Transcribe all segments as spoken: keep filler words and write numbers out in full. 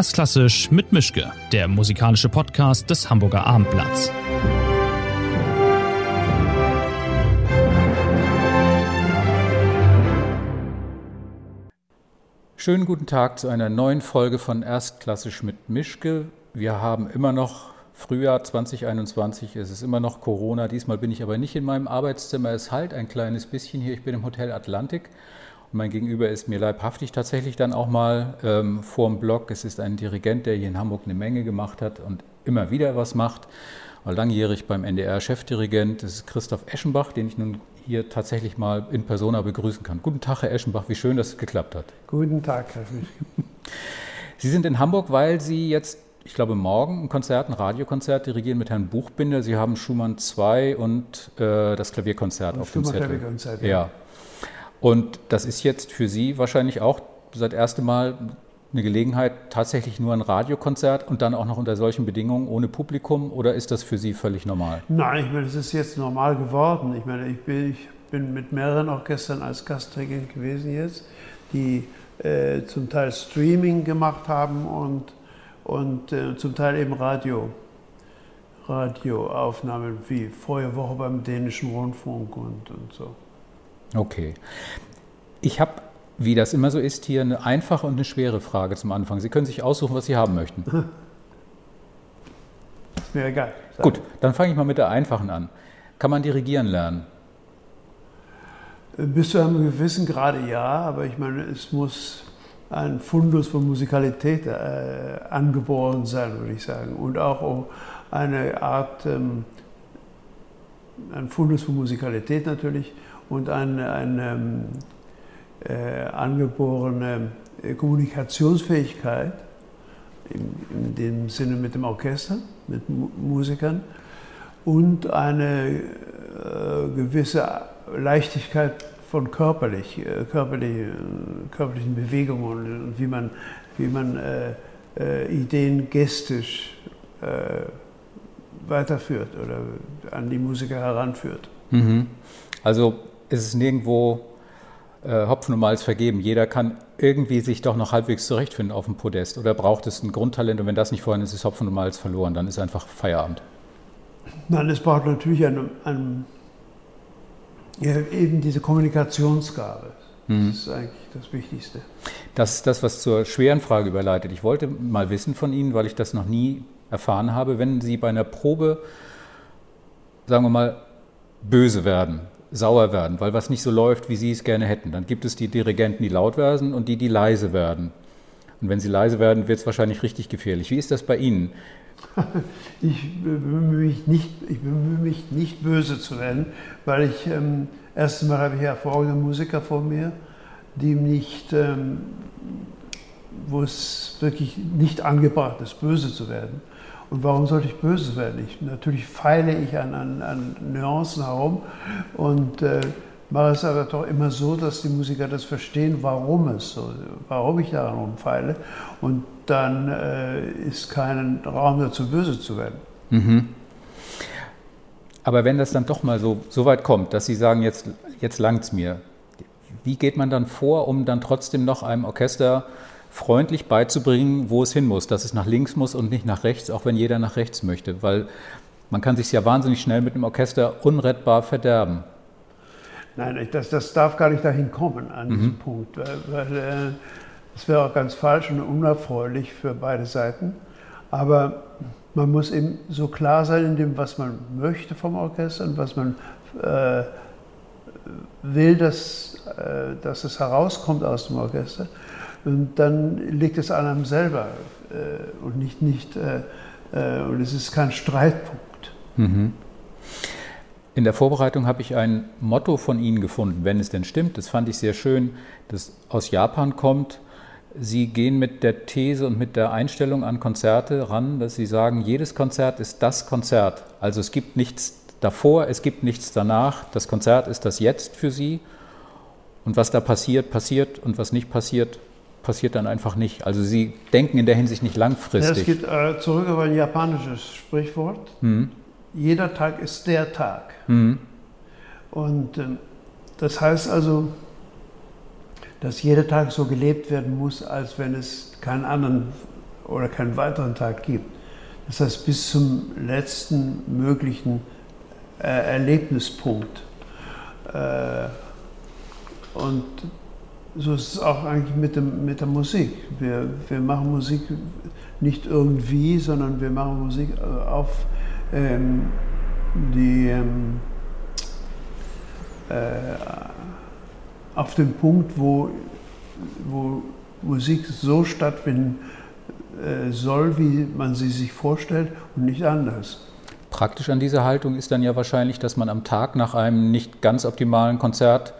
Erstklassisch mit Mischke, der musikalische Podcast des Hamburger Abendblatts. Schönen guten Tag zu einer neuen Folge von Erstklassisch mit Mischke. Wir haben immer noch Frühjahr zwanzig einundzwanzig, es ist immer noch Corona. Diesmal bin ich aber nicht in meinem Arbeitszimmer, es halt ein kleines bisschen hier. Ich bin im Hotel Atlantik und mein Gegenüber ist mir leibhaftig tatsächlich dann auch mal ähm, vorm Blog. Es ist ein Dirigent, der hier in Hamburg eine Menge gemacht hat und immer wieder was macht. War langjährig beim N D R Chefdirigent. Das ist Christoph Eschenbach, den ich nun hier tatsächlich mal in persona begrüßen kann. Guten Tag, Herr Eschenbach, wie schön, dass es geklappt hat. Guten Tag, Herr Fischer. Sie sind in Hamburg, weil Sie jetzt, ich glaube morgen, ein Konzert, ein Radiokonzert dirigieren mit Herrn Buchbinder. Sie haben Schumann zwei und äh, das Klavierkonzert und auf dem Zettel. Klavierkonzert, ja. ja. Und das ist jetzt für Sie wahrscheinlich auch seit erstem Mal eine Gelegenheit, tatsächlich nur ein Radiokonzert und dann auch noch unter solchen Bedingungen ohne Publikum, oder ist das für Sie völlig normal? Nein, ich meine, es ist jetzt normal geworden. Ich meine, ich bin, ich bin mit mehreren auch gestern als Gastregent gewesen jetzt, die äh, zum Teil Streaming gemacht haben und, und äh, zum Teil eben Radio, Radioaufnahmen wie vorige Woche beim Dänischen Rundfunk und, und so. Okay. Ich habe, wie das immer so ist, hier eine einfache und eine schwere Frage zum Anfang. Sie können sich aussuchen, was Sie haben möchten. Ist mir egal. Gut, dann fange ich mal mit der einfachen an. Kann man dirigieren lernen? Bis zu einem gewissen Grade ja, aber ich meine, es muss ein Fundus von Musikalität äh, angeboren sein, würde ich sagen. Und auch eine Art, ähm, ein Fundus von Musikalität natürlich und ein, ein ähm, Äh, angeborene Kommunikationsfähigkeit im, in dem Sinne mit dem Orchester, mit Mu- Musikern und eine äh, gewisse Leichtigkeit von körperlich, äh, körperlich, äh, körperlichen Bewegungen und wie man, wie man äh, äh, Ideen gestisch äh, weiterführt oder an die Musiker heranführt. Mhm. Also ist es nirgendwo Hopfen und Malz vergeben. Jeder kann irgendwie sich doch noch halbwegs zurechtfinden auf dem Podest. Oder braucht es ein Grundtalent? Und wenn das nicht vorhanden ist, ist Hopfen und Malz verloren. Dann ist einfach Feierabend. Nein, es braucht natürlich ein, ein, ja, eben diese Kommunikationsgabe. Das mhm. ist eigentlich das Wichtigste. Das ist das, was zur schweren Frage überleitet. Ich wollte mal wissen von Ihnen, weil ich das noch nie erfahren habe, wenn Sie bei einer Probe, sagen wir mal, böse werden, sauer werden, weil was nicht so läuft, wie Sie es gerne hätten. Dann gibt es die Dirigenten, die laut werden und die, die leise werden. Und wenn sie leise werden, wird es wahrscheinlich richtig gefährlich. Wie ist das bei Ihnen? Ich bemühe mich nicht, ich bemühe mich nicht böse zu werden, weil ich, ähm, erstens mal habe ich hervorragende Musiker vor mir, die nicht, ähm, wo es wirklich nicht angebracht ist, böse zu werden. Und warum sollte ich böse werden? Ich, natürlich feile ich an, an, an Nuancen herum und äh, mache es aber doch immer so, dass die Musiker das verstehen, warum es so, warum ich daran rumfeile. Und dann äh, ist kein Raum dazu, böse zu werden. Mhm. Aber wenn das dann doch mal so, so weit kommt, dass Sie sagen, jetzt, jetzt langt's mir, wie geht man dann vor, um dann trotzdem noch einem Orchester freundlich beizubringen, wo es hin muss, dass es nach links muss und nicht nach rechts, auch wenn jeder nach rechts möchte, weil man kann sich ja wahnsinnig schnell mit dem Orchester unrettbar verderben. Nein, das, das darf gar nicht dahin kommen an mhm. diesem Punkt, weil, weil äh, das wäre auch ganz falsch und unerfreulich für beide Seiten, aber man muss eben so klar sein in dem, was man möchte vom Orchester und was man äh, will, dass, äh, dass es herauskommt aus dem Orchester. Und dann liegt es an einem selber äh, und nicht, nicht äh, äh, und es ist kein Streitpunkt. Mhm. In der Vorbereitung habe ich ein Motto von Ihnen gefunden, wenn es denn stimmt. Das fand ich sehr schön, das aus Japan kommt. Sie gehen mit der These und mit der Einstellung an Konzerte ran, dass Sie sagen, jedes Konzert ist das Konzert. Also es gibt nichts davor, es gibt nichts danach. Das Konzert ist das Jetzt für Sie. Und was da passiert, passiert und was nicht passiert, passiert dann einfach nicht. Also Sie denken in der Hinsicht nicht langfristig. Ja, es gibt äh, zurück auf ein japanisches Sprichwort. Mhm. Jeder Tag ist der Tag. Mhm. Und äh, das heißt also, dass jeder Tag so gelebt werden muss, als wenn es keinen anderen oder keinen weiteren Tag gibt. Das heißt, bis zum letzten möglichen äh, Erlebnispunkt. Äh, und so ist es auch eigentlich mit, dem, mit der Musik. Wir, wir machen Musik nicht irgendwie, sondern wir machen Musik auf ähm, die ähm, äh, auf den Punkt, wo, wo Musik so stattfinden äh, soll, wie man sie sich vorstellt und nicht anders. Praktisch an dieser Haltung ist dann ja wahrscheinlich, dass man am Tag nach einem nicht ganz optimalen Konzert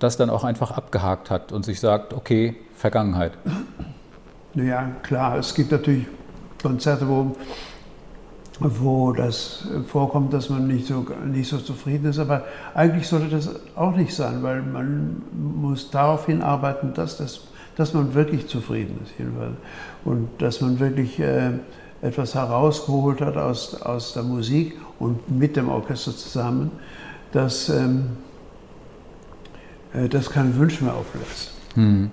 das dann auch einfach abgehakt hat und sich sagt, okay, Vergangenheit. Naja, klar, es gibt natürlich Konzerte, wo, wo das vorkommt, dass man nicht so, nicht so zufrieden ist, aber eigentlich sollte das auch nicht sein, weil man muss darauf hinarbeiten, dass, das, dass man wirklich zufrieden ist jedenfalls und dass man wirklich äh, etwas herausgeholt hat aus, aus der Musik und mit dem Orchester zusammen, dass ähm, das keinen Wunsch mehr auflässt. Hm.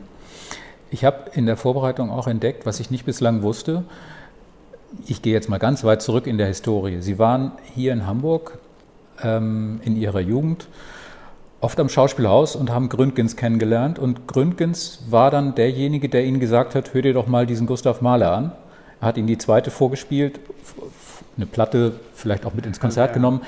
Ich habe in der Vorbereitung auch entdeckt, was ich nicht bislang wusste. Ich gehe jetzt mal ganz weit zurück in der Historie. Sie waren hier in Hamburg ähm, in Ihrer Jugend oft am Schauspielhaus und haben Gründgens kennengelernt. Und Gründgens war dann derjenige, der Ihnen gesagt hat, hör dir doch mal diesen Gustav Mahler an. Er hat Ihnen die zweite vorgespielt, eine Platte vielleicht auch mit ins Konzert genommen.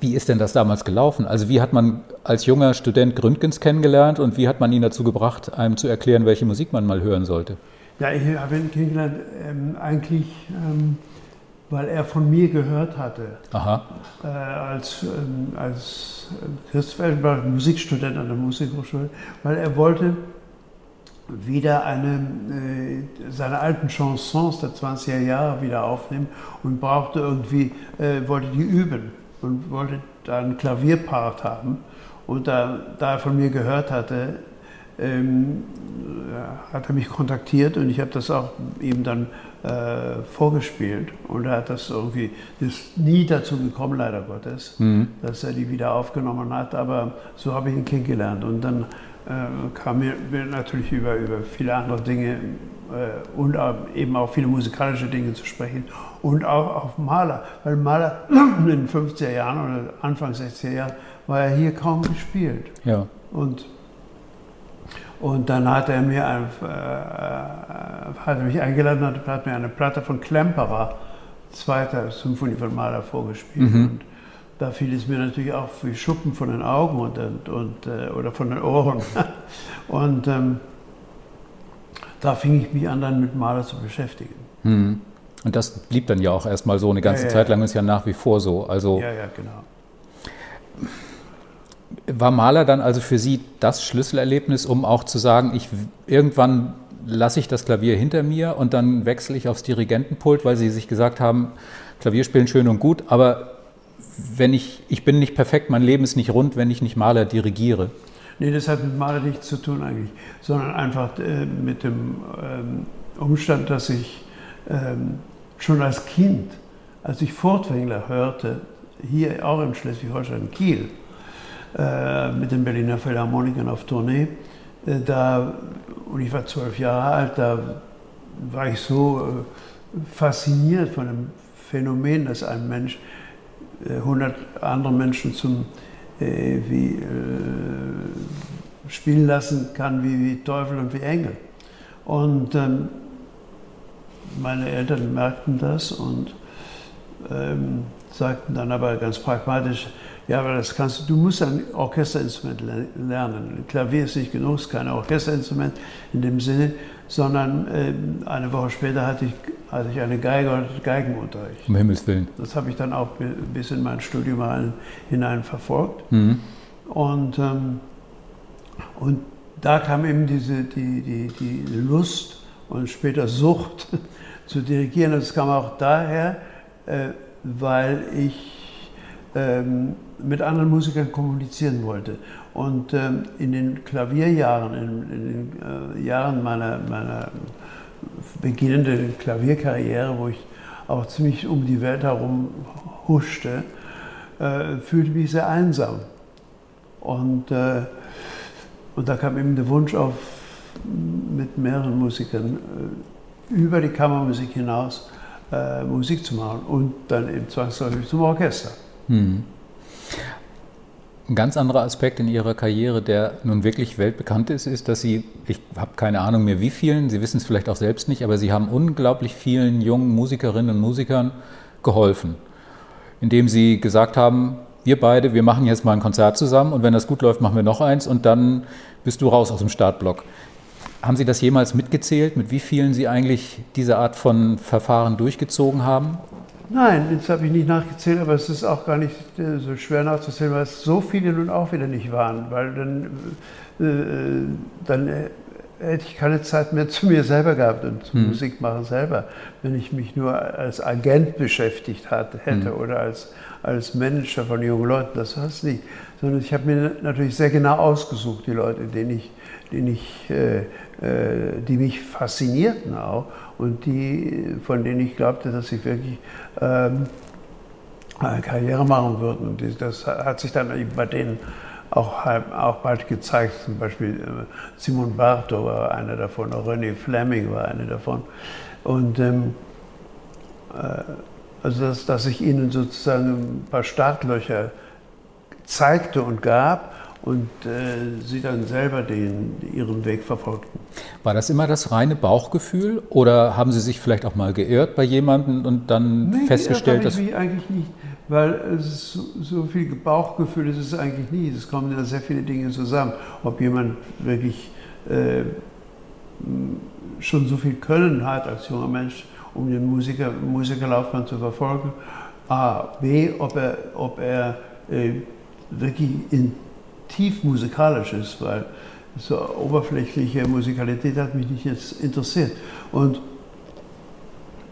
Wie ist denn das damals gelaufen? Also wie hat man als junger Student Gründgens kennengelernt und wie hat man ihn dazu gebracht, einem zu erklären, welche Musik man mal hören sollte? Ja, ich habe ihn kennengelernt ähm, eigentlich, ähm, weil er von mir gehört hatte. Aha. Äh, als, ähm, als Christoph Eschenbach, Musikstudent an der Musikhochschule, weil er wollte wieder eine, äh, seine alten Chansons der zwanziger Jahre wieder aufnehmen und brauchte irgendwie, äh, wollte die üben. Und wollte da einen Klavierpart haben. Und da, da er von mir gehört hatte, ähm, hat er mich kontaktiert und ich habe das auch ihm dann äh, vorgespielt. Und er hat das irgendwie, das ist nie dazu gekommen, leider Gottes, mhm. dass er die wieder aufgenommen hat. Aber so habe ich ihn kennengelernt. Und dann äh, kam mir natürlich über, über viele andere Dinge äh, und eben auch viele musikalische Dinge zu sprechen. Und auch auf Mahler, weil Mahler in den fünfziger Jahren oder Anfang sechziger Jahren war er hier kaum gespielt. Ja. Und, und dann hat er, mir ein, äh, hat er mich eingeladen und hat mir eine Platte von Klemperer, zweiter Symphonie von Mahler, vorgespielt. Mhm. Und da fiel es mir natürlich auch wie Schuppen von den Augen und, und, und, äh, oder von den Ohren. Und ähm, da fing ich mich an, dann mit Mahler zu beschäftigen. Mhm. Und das blieb dann ja auch erstmal so eine ganze ja, ja, Zeit lang, ist ja nach wie vor so. Also ja, ja, genau. War Mahler dann also für Sie das Schlüsselerlebnis, um auch zu sagen, ich, irgendwann lasse ich das Klavier hinter mir und dann wechsle ich aufs Dirigentenpult, weil Sie sich gesagt haben, Klavierspielen schön und gut, aber wenn ich, ich bin nicht perfekt, mein Leben ist nicht rund, wenn ich nicht Mahler dirigiere. Nee, das hat mit Mahler nichts zu tun eigentlich, sondern einfach äh, mit dem ähm, Umstand, dass ich ähm, schon als Kind, als ich Furtwängler hörte, hier auch in Schleswig-Holstein, Kiel, äh, mit den Berliner Philharmonikern auf Tournee, äh, da, und ich war zwölf Jahre alt, da war ich so äh, fasziniert von dem Phänomen, dass ein Mensch hundert äh, andere Menschen zum äh, wie, äh, spielen lassen kann, wie, wie Teufel und wie Engel. Und ähm, meine Eltern merkten das und ähm, sagten dann aber ganz pragmatisch, ja, aber das kannst du, du musst ein Orchesterinstrument lernen. Klavier ist nicht genug, ist kein Orchesterinstrument in dem Sinne, sondern ähm, eine Woche später hatte ich, hatte ich eine Geige und Geigenunterricht. Um Himmels Willen. Das habe ich dann auch bis in mein Studium hinein verfolgt. Mhm. Und, ähm, und da kam eben diese, die, die, die Lust und später Sucht zu dirigieren. Das kam auch daher, äh, weil ich ähm, mit anderen Musikern kommunizieren wollte. Und ähm, in den Klavierjahren, in, in den äh, Jahren meiner, meiner beginnenden Klavierkarriere, wo ich auch ziemlich um die Welt herum huschte, äh, fühlte mich sehr einsam. Und, äh, und da kam eben der Wunsch auf, mit mehreren Musikern über die Kammermusik hinaus äh, Musik zu machen und dann eben zwangsläufig zum Orchester. Hm. Ein ganz anderer Aspekt in Ihrer Karriere, der nun wirklich weltbekannt ist, ist, dass Sie, ich habe keine Ahnung mehr wie vielen, Sie wissen es vielleicht auch selbst nicht, aber Sie haben unglaublich vielen jungen Musikerinnen und Musikern geholfen, indem Sie gesagt haben, wir beide, wir machen jetzt mal ein Konzert zusammen und wenn das gut läuft, machen wir noch eins und dann bist du raus aus dem Startblock. Haben Sie das jemals mitgezählt, mit wie vielen Sie eigentlich diese Art von Verfahren durchgezogen haben? Nein, das habe ich nicht nachgezählt, aber es ist auch gar nicht so schwer nachzuzählen, weil es so viele nun auch wieder nicht waren, weil dann, äh, dann hätte ich keine Zeit mehr zu mir selber gehabt und zum hm. Musikmachen selber, wenn ich mich nur als Agent beschäftigt hatte, hätte hm. oder als, als Manager von jungen Leuten, das war es nicht, sondern ich habe mir natürlich sehr genau ausgesucht, die Leute, denen ich, denen ich, äh, die mich faszinierten auch und die, von denen ich glaubte, dass sie wirklich ähm, eine Karriere machen würden. Und das hat sich dann eben bei denen auch, auch bald gezeigt. Zum Beispiel Simon Bartho war einer davon, auch Renée Fleming war eine davon. Und ähm, äh, also dass, dass ich ihnen sozusagen ein paar Startlöcher zeigte und gab, und äh, sie dann selber den, ihren Weg verfolgten. War das immer das reine Bauchgefühl oder haben Sie sich vielleicht auch mal geirrt bei jemandem und dann nee, festgestellt, dass... Nein, geirrt habe ich mich eigentlich nicht, weil es ist so, so viel Bauchgefühl ist es eigentlich nie. Es kommen ja sehr viele Dinge zusammen. Ob jemand wirklich äh, schon so viel Können hat als junger Mensch, um den Musiker, Musikerlaufbahn zu verfolgen. A, B, ob er, ob er äh, wirklich in tief musikalisch ist, weil so oberflächliche Musikalität hat mich nicht jetzt interessiert. Und,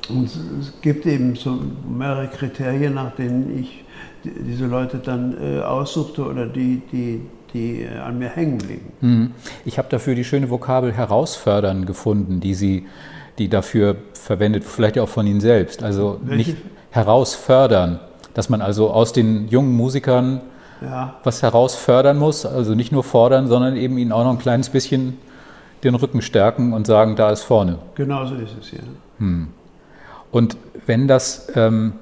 und es gibt eben so mehrere Kriterien, nach denen ich diese Leute dann äh, aussuchte oder die, die, die äh, an mir hängen blieben. Ich habe dafür die schöne Vokabel herausfördern gefunden, die Sie, die dafür verwendet, vielleicht auch von Ihnen selbst. Also Welche? Nicht herausfördern, dass man also aus den jungen Musikern Ja. was herausfördern muss, also nicht nur fordern, sondern eben ihnen auch noch ein kleines bisschen den Rücken stärken und sagen, da ist vorne. Genau so ist es, ja. Hm. Und wenn das ähm,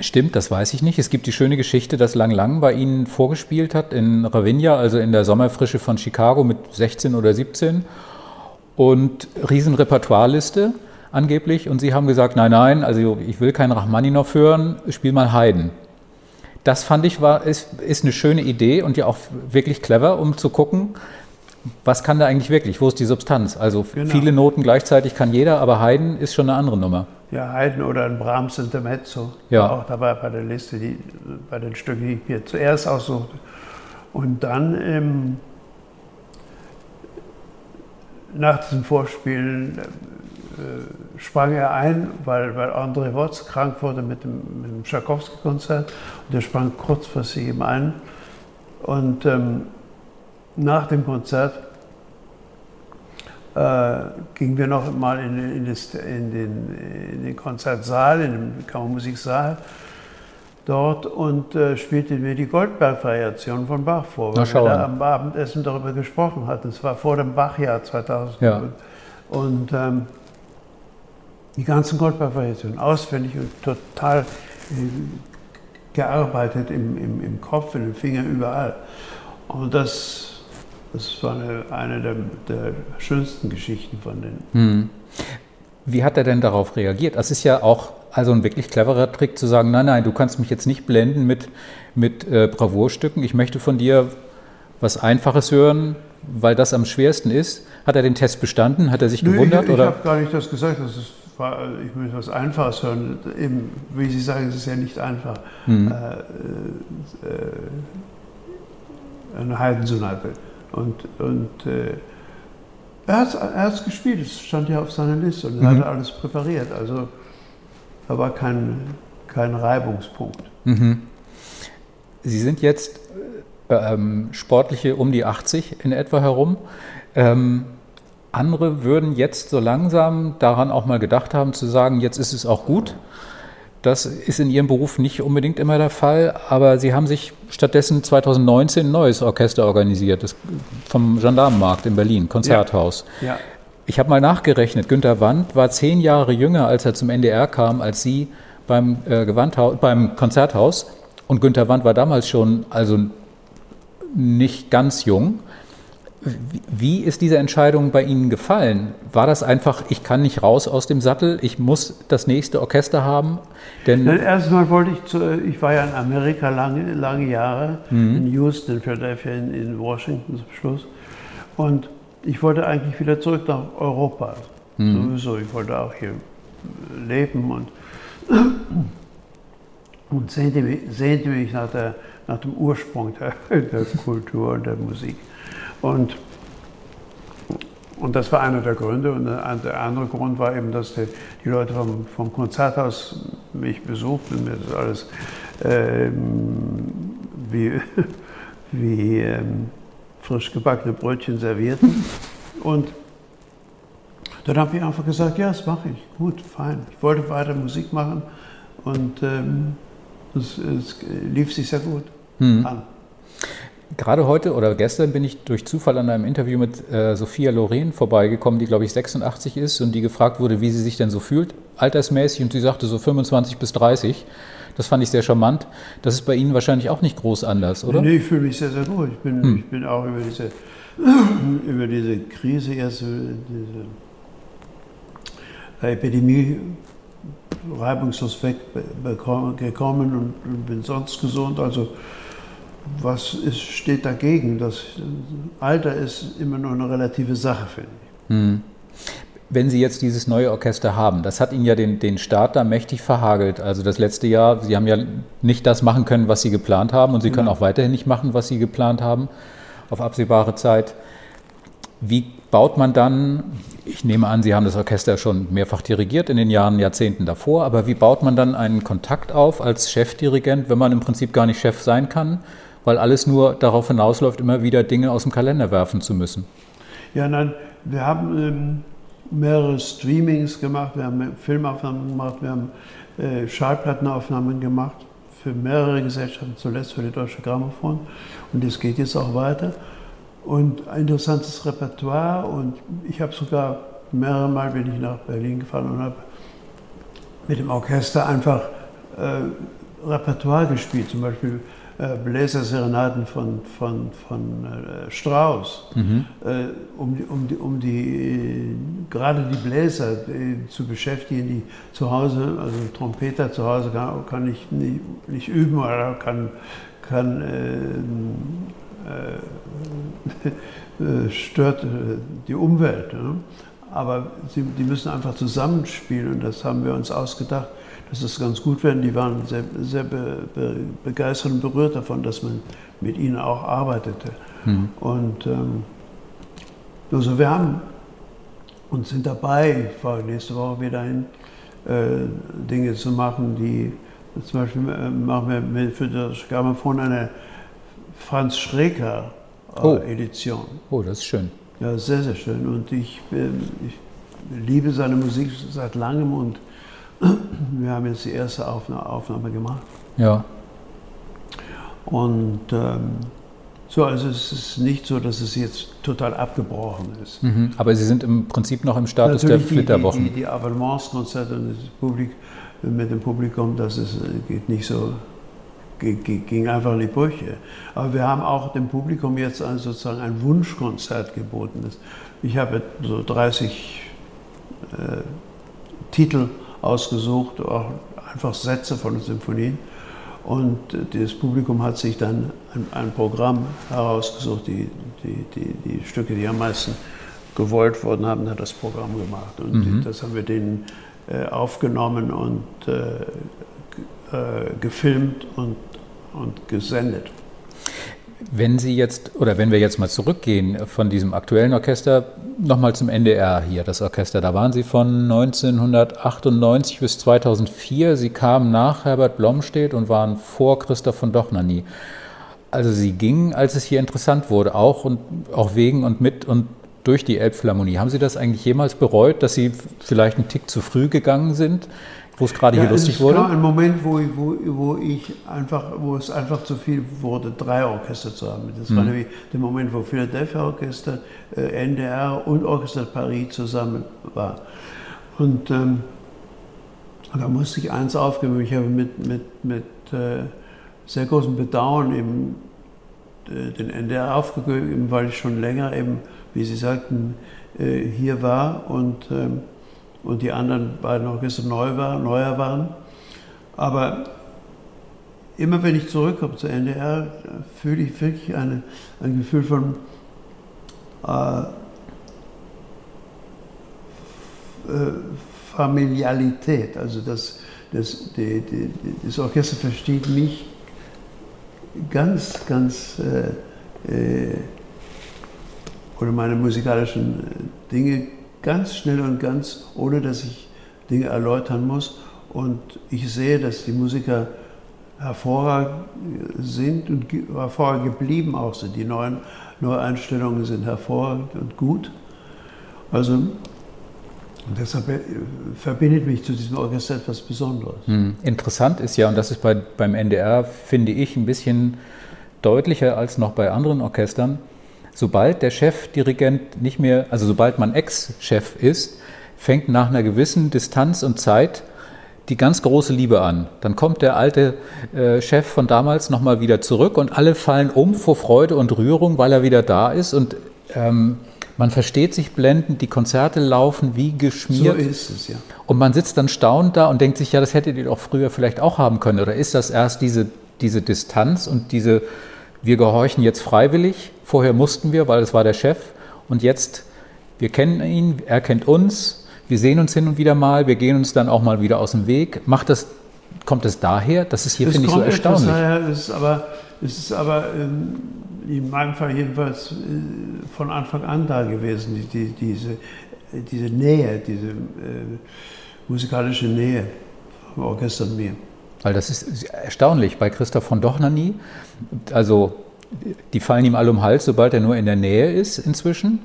stimmt, das weiß ich nicht. Es gibt die schöne Geschichte, dass Lang Lang bei Ihnen vorgespielt hat in Ravinia, also in der Sommerfrische von Chicago mit sechzehn oder siebzehn und riesen Repertoireliste angeblich und Sie haben gesagt, nein, nein, also ich will keinen Rachmaninoff hören, spiel mal Haydn. Das fand ich, war, ist, ist eine schöne Idee und ja auch wirklich clever, um zu gucken, was kann da eigentlich wirklich, wo ist die Substanz? Also genau. Viele Noten gleichzeitig kann jeder, aber Haydn ist schon eine andere Nummer. Ja, Haydn oder ein Brahms Intermezzo, ja. auch dabei bei der Liste, die, bei den Stücken, die ich mir zuerst aussuchte. Und dann, ähm, nach diesem Vorspielen, äh, sprang er ein, weil, weil André Watts krank wurde mit dem, mit dem Tschaikowski-Konzert. Und er sprang kurzfristig eben ein. Und ähm, nach dem Konzert äh, gingen wir noch mal in, in, das, in, den, in den Konzertsaal, in den Kammermusiksaal dort und äh, spielte mir die Goldberg-Variation von Bach vor, weil wir da am Abendessen darüber gesprochen hatten. Es war vor dem Bachjahr zweitausend. Ja. Und ähm, die ganzen Goldberg-Variationen auswendig und total äh, gearbeitet im, im, im Kopf, in den Fingern, überall. Und das, das war eine, eine der, der schönsten Geschichten von denen. Hm. Wie hat er denn darauf reagiert? Das ist ja auch also ein wirklich cleverer Trick zu sagen, nein, nein, du kannst mich jetzt nicht blenden mit, mit äh, Bravourstücken. Ich möchte von dir was Einfaches hören, weil das am schwersten ist. Hat er den Test bestanden? Hat er sich Nö, gewundert? Ich, ich habe gar nicht das gesagt. Das ist, ich möchte was Einfaches hören. Eben, wie Sie sagen, es ist ja nicht einfach. Mhm. Äh, äh, eine Haydn-Sonate. Und, und äh, er hat es gespielt. Es stand ja auf seiner Liste und er mhm. hat alles präpariert. Also da war kein, kein Reibungspunkt. Mhm. Sie sind jetzt ähm, sportliche um die achtzig in etwa herum. Ähm, andere würden jetzt so langsam daran auch mal gedacht haben, zu sagen, jetzt ist es auch gut. Das ist in Ihrem Beruf nicht unbedingt immer der Fall, aber Sie haben sich stattdessen zweitausendneunzehn ein neues Orchester organisiert, das vom Gendarmenmarkt in Berlin, Konzerthaus. Ja. Ja. Ich habe mal nachgerechnet, Günter Wand war zehn Jahre jünger, als er zum N D R kam, als Sie beim, äh, Gewandhaus, beim Konzerthaus. Und Günter Wand war damals schon also nicht ganz jung. Wie ist diese Entscheidung bei Ihnen gefallen? War das einfach, ich kann nicht raus aus dem Sattel, ich muss das nächste Orchester haben? Denn erstmal wollte ich, zu, ich war ja in Amerika lange, lange Jahre, mhm. in Houston, Philadelphia, in, in Washington zum Schluss. Und ich wollte eigentlich wieder zurück nach Europa, mhm. sowieso. Ich wollte auch hier leben und, und sehnte mich, sehnte mich nach, der, nach dem Ursprung der, der Kultur und der Musik. Und, und das war einer der Gründe. Und der andere Grund war eben, dass die, die Leute vom, vom Konzerthaus mich besuchten und mir das alles ähm, wie, wie ähm, frisch gebackene Brötchen servierten. Und dann habe ich einfach gesagt, ja, das mache ich. Gut, fein. Ich wollte weiter Musik machen und ähm, es, es lief sich sehr gut hm. an. Gerade heute oder gestern bin ich durch Zufall an einem Interview mit äh, Sophia Loren vorbeigekommen, die, glaube ich, sechsundachtzig ist und die gefragt wurde, wie sie sich denn so fühlt, altersmäßig. Und sie sagte so fünfundzwanzig bis dreißig. Das fand ich sehr charmant. Das ist bei Ihnen wahrscheinlich auch nicht groß anders, oder? Nee, ich fühle mich sehr, sehr gut. Ich bin, hm. ich bin auch über diese, über diese Krise, erst diese Epidemie reibungslos weggekommen und bin sonst gesund. Also was ist, steht dagegen? Das Alter ist immer nur eine relative Sache, finde ich. Hm. Wenn Sie jetzt dieses neue Orchester haben, das hat Ihnen ja den, den Start da mächtig verhagelt. Also das letzte Jahr, Sie haben ja nicht das machen können, was Sie geplant haben, und Sie können ja auch weiterhin nicht machen, was Sie geplant haben, auf absehbare Zeit. Wie baut man dann, ich nehme an, Sie haben das Orchester schon mehrfach dirigiert in den Jahren, Jahrzehnten davor, aber wie baut man dann einen Kontakt auf als Chefdirigent, wenn man im Prinzip gar nicht Chef sein kann, weil alles nur darauf hinausläuft, immer wieder Dinge aus dem Kalender werfen zu müssen? Ja, nein, wir haben ähm, mehrere Streamings gemacht, wir haben Filmaufnahmen gemacht, wir haben äh, Schallplattenaufnahmen gemacht für mehrere Gesellschaften, zuletzt für die Deutsche Grammophon, und das geht jetzt auch weiter. Und ein interessantes Repertoire, und ich habe sogar mehrere Mal bin ich nach Berlin gefahren und habe mit dem Orchester einfach äh, Repertoire gespielt, zum Beispiel Bläserserenaden von, von, von äh, Strauss, mhm. äh, um, um, um die, äh, gerade die Bläser äh, zu beschäftigen, die zu Hause, also Trompeter zu Hause kann, kann ich nicht, nicht üben oder kann, kann äh, äh, äh, stört äh, die Umwelt. Ne? Aber sie, die müssen einfach zusammenspielen, und das haben wir uns ausgedacht, dass es ganz gut werden. Die waren sehr, sehr be, be, begeistert und berührt davon, dass man mit ihnen auch arbeitete. Mhm. Und ähm, also wir haben und sind dabei, ich fahre nächste Woche wieder hin, äh, Dinge zu machen, die zum Beispiel äh, machen wir für das Grammophon eine Franz Schreker äh, oh. Edition. Oh, das ist schön. Ja, sehr, sehr schön. Und ich, ich liebe seine Musik seit langem, und wir haben jetzt die erste Aufnahme gemacht. Ja. Und ähm, so, also es ist nicht so, dass es jetzt total abgebrochen ist. Mhm, aber Sie sind im Prinzip noch im Status natürlich der Flitterwochen. Natürlich die, die, die Abonnementskonzerte und das Publik, mit dem Publikum, das ist, geht nicht so, ging einfach in die Brüche. Aber wir haben auch dem Publikum jetzt ein, sozusagen ein Wunschkonzert geboten. Ich habe so dreißig äh, Titel ausgesucht, auch einfach Sätze von den Symphonien. Und das Publikum hat sich dann ein, ein Programm herausgesucht, die, die, die, die Stücke, die am meisten gewollt wurden, haben dann das Programm gemacht. Und mhm. das haben wir denen äh, aufgenommen und äh, gefilmt und, und gesendet. Wenn Sie jetzt, oder wenn wir jetzt mal zurückgehen von diesem aktuellen Orchester, nochmal zum N D R hier, das Orchester, da waren Sie von neunzehnhundertachtundneunzig bis zweitausendvier. Sie kamen nach Herbert Blomstedt und waren vor Christoph von Dohnányi. Also Sie gingen, als es hier interessant wurde, auch, und, auch wegen und mit und durch die Elbphilharmonie. Haben Sie das eigentlich jemals bereut, dass Sie vielleicht einen Tick zu früh gegangen sind? wo es gerade ja, hier lustig wurde? Es war ein Moment, wo, wo, wo, ich einfach, wo es einfach zu viel wurde, drei Orchester zu haben. Das mhm. war nämlich der Moment, wo Philadelphia Orchester, äh, N D R und Orchester Paris zusammen war. Und ähm, da musste ich eins aufgeben. Ich habe mit, mit, mit äh, sehr großem Bedauern eben, äh, den N D R aufgegeben, weil ich schon länger eben, wie Sie sagten, äh, hier war und äh, und die anderen beiden Orchester neu waren, neuer waren. Aber immer wenn ich zurückkomme zur N D R, fühle ich wirklich eine, ein Gefühl von, äh, Familiarität. Also das, das, die, die, das Orchester versteht mich ganz, ganz, äh, oder meine musikalischen Dinge ganz schnell und ganz, ohne dass ich Dinge erläutern muss. Und ich sehe, dass die Musiker hervorragend sind und hervorragend geblieben auch sind. Die neuen Neueinstellungen sind hervorragend und gut. Also und deshalb verbindet mich zu diesem Orchester etwas Besonderes. Hm. Interessant ist ja, und das ist bei, beim N D R, finde ich, ein bisschen deutlicher als noch bei anderen Orchestern, sobald der Chefdirigent nicht mehr, also sobald man Ex-Chef ist, fängt nach einer gewissen Distanz und Zeit die ganz große Liebe an. Dann kommt der alte äh, Chef von damals nochmal wieder zurück und alle fallen um vor Freude und Rührung, weil er wieder da ist und ähm, man versteht sich blendend, die Konzerte laufen wie geschmiert. So ist es, ja. Und man sitzt dann staunend da und denkt sich, ja, das hättet ihr doch früher vielleicht auch haben können. Oder ist das erst diese, diese Distanz und diese, wir gehorchen jetzt freiwillig, vorher mussten wir, weil es war der Chef und jetzt, wir kennen ihn, er kennt uns, wir sehen uns hin und wieder mal, wir gehen uns dann auch mal wieder aus dem Weg. Macht das, kommt das daher? Das ist hier, finde ich, so erstaunlich. Daher, es ist aber, es ist aber in meinem Fall jedenfalls von Anfang an da gewesen, die, die, diese, diese Nähe, diese äh, musikalische Nähe vom Orchester und mir. Weil das ist erstaunlich bei Christoph von Dohnányi, also die fallen ihm alle um den Hals, sobald er nur in der Nähe ist inzwischen.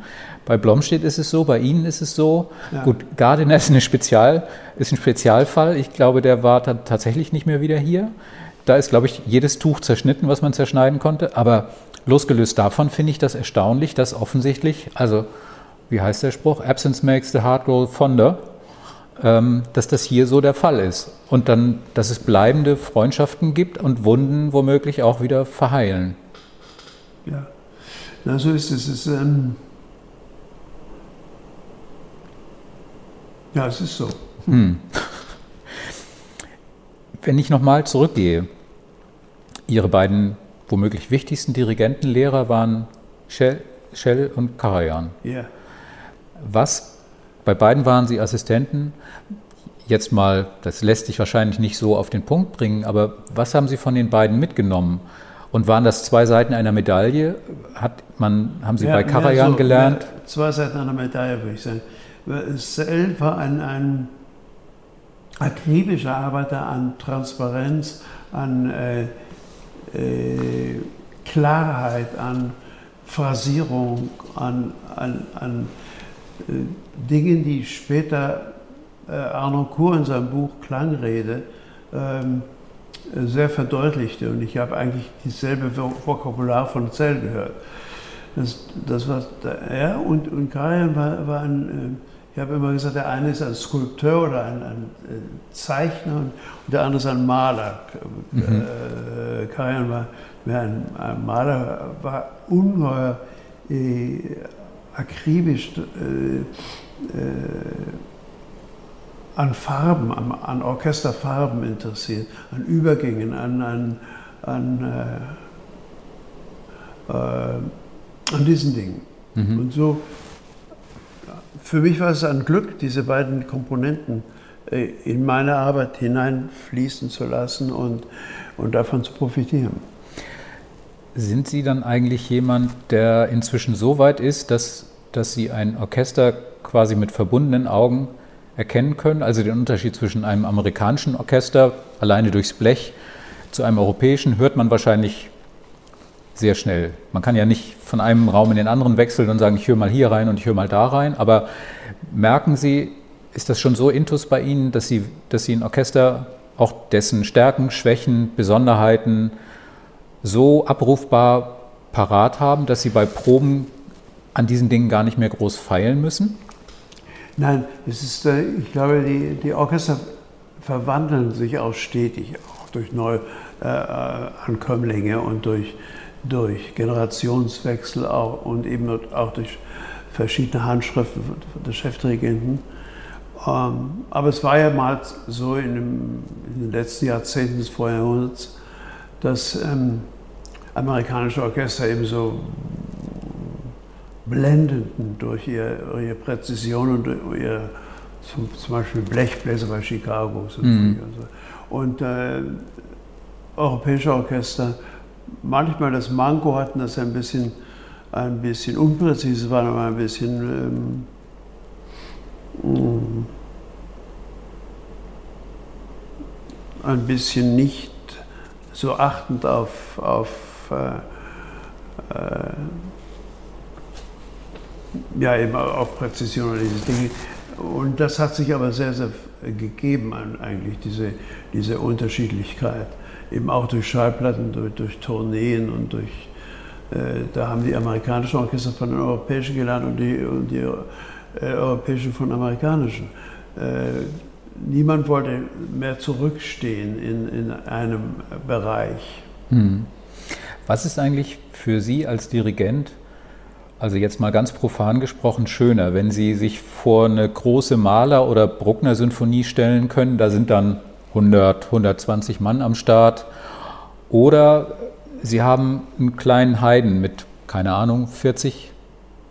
Bei Blomstedt ist es so, bei Ihnen ist es so. Ja. Gut, Gardiner ist, eine Spezial, ist ein Spezialfall. Ich glaube, der war t- tatsächlich nicht mehr wieder hier. Da ist, glaube ich, jedes Tuch zerschnitten, was man zerschneiden konnte. Aber losgelöst davon finde ich das erstaunlich, dass offensichtlich, also wie heißt der Spruch, absence makes the heart grow fonder, dass das hier so der Fall ist und dann, dass es bleibende Freundschaften gibt und Wunden womöglich auch wieder verheilen. Ja, na, so ist es. Es ist, ähm ja, es ist so. Hm. Wenn ich nochmal zurückgehe, Ihre beiden womöglich wichtigsten Dirigentenlehrer waren Szell, Szell und Karajan. Ja. Was Bei beiden waren Sie Assistenten. Jetzt mal, das lässt sich wahrscheinlich nicht so auf den Punkt bringen, aber was haben Sie von den beiden mitgenommen? Und waren das zwei Seiten einer Medaille? Hat man, haben Sie ja, bei Karajan so, gelernt? Ja, zwei Seiten einer Medaille, würde ich sagen. Szell war ein, ein akribischer Arbeiter an Transparenz, an äh, äh, Klarheit, an Phrasierung, an, an, an Dinge, die später äh, Arno Kur in seinem Buch Klangrede ähm, sehr verdeutlichte. Und ich habe eigentlich dieselbe Vokabular von Szell gehört. Das, das war er und, und Karajan war, war ein, äh, ich habe immer gesagt, der eine ist ein Skulpteur oder ein, ein äh, Zeichner und der andere ist ein Maler. Mhm. Äh, Karajan war mehr ein, ein Maler, war ungeheuer äh, akribisch äh, äh, an Farben, an, an Orchesterfarben interessiert, an Übergängen, an, an, an, äh, äh, an diesen Dingen. Mhm. Und so, für mich war es ein Glück, diese beiden Komponenten äh, in meine Arbeit hineinfließen zu lassen und, und davon zu profitieren. Sind Sie dann eigentlich jemand, der inzwischen so weit ist, dass, dass Sie ein Orchester quasi mit verbundenen Augen erkennen können? Also den Unterschied zwischen einem amerikanischen Orchester, alleine durchs Blech, zu einem europäischen, hört man wahrscheinlich sehr schnell. Man kann ja nicht von einem Raum in den anderen wechseln und sagen, ich höre mal hier rein und ich höre mal da rein. Aber merken Sie, Ist das schon so intus bei Ihnen, dass Sie, dass Sie ein Orchester, auch dessen Stärken, Schwächen, Besonderheiten so abrufbar parat haben, dass Sie bei Proben an diesen Dingen gar nicht mehr groß feilen müssen? Nein, es ist, ich glaube, die, die Orchester verwandeln sich auch stetig, auch durch neue äh, Ankömmlinge und durch, durch Generationswechsel auch, und eben auch durch verschiedene Handschriften des Chefdirigenten. Ähm, aber es war ja mal so in, dem, in den letzten Jahrzehnten des vorigen Jahrhunderts, dass ähm, amerikanische Orchester eben so blendenden durch ihre, ihre Präzision und durch ihre, zum, zum Beispiel Blechbläser bei Chicago sind. Mhm. Und, so. und äh, europäische Orchester manchmal das Manko hatten, dass sie ein bisschen, ein bisschen unpräzise waren, aber ein bisschen ähm, ein bisschen nicht so achtend auf, auf äh, äh, ja, eben auf Präzision und diese Dinge. Und das hat sich aber sehr, sehr gegeben, eigentlich, diese, diese Unterschiedlichkeit. Eben auch durch Schallplatten, durch, durch Tourneen und durch. Äh, da haben die amerikanischen Orchester von den europäischen gelernt und die, und die äh, europäischen von amerikanischen. Äh, niemand wollte mehr zurückstehen in, in einem Bereich. Hm. Was ist eigentlich für Sie als Dirigent? Also jetzt mal ganz profan gesprochen, schöner, wenn Sie sich vor eine große Mahler- oder Bruckner-Sinfonie stellen können, da sind dann hundert, hundertzwanzig Mann am Start, oder Sie haben einen kleinen Haydn mit, keine Ahnung, vierzig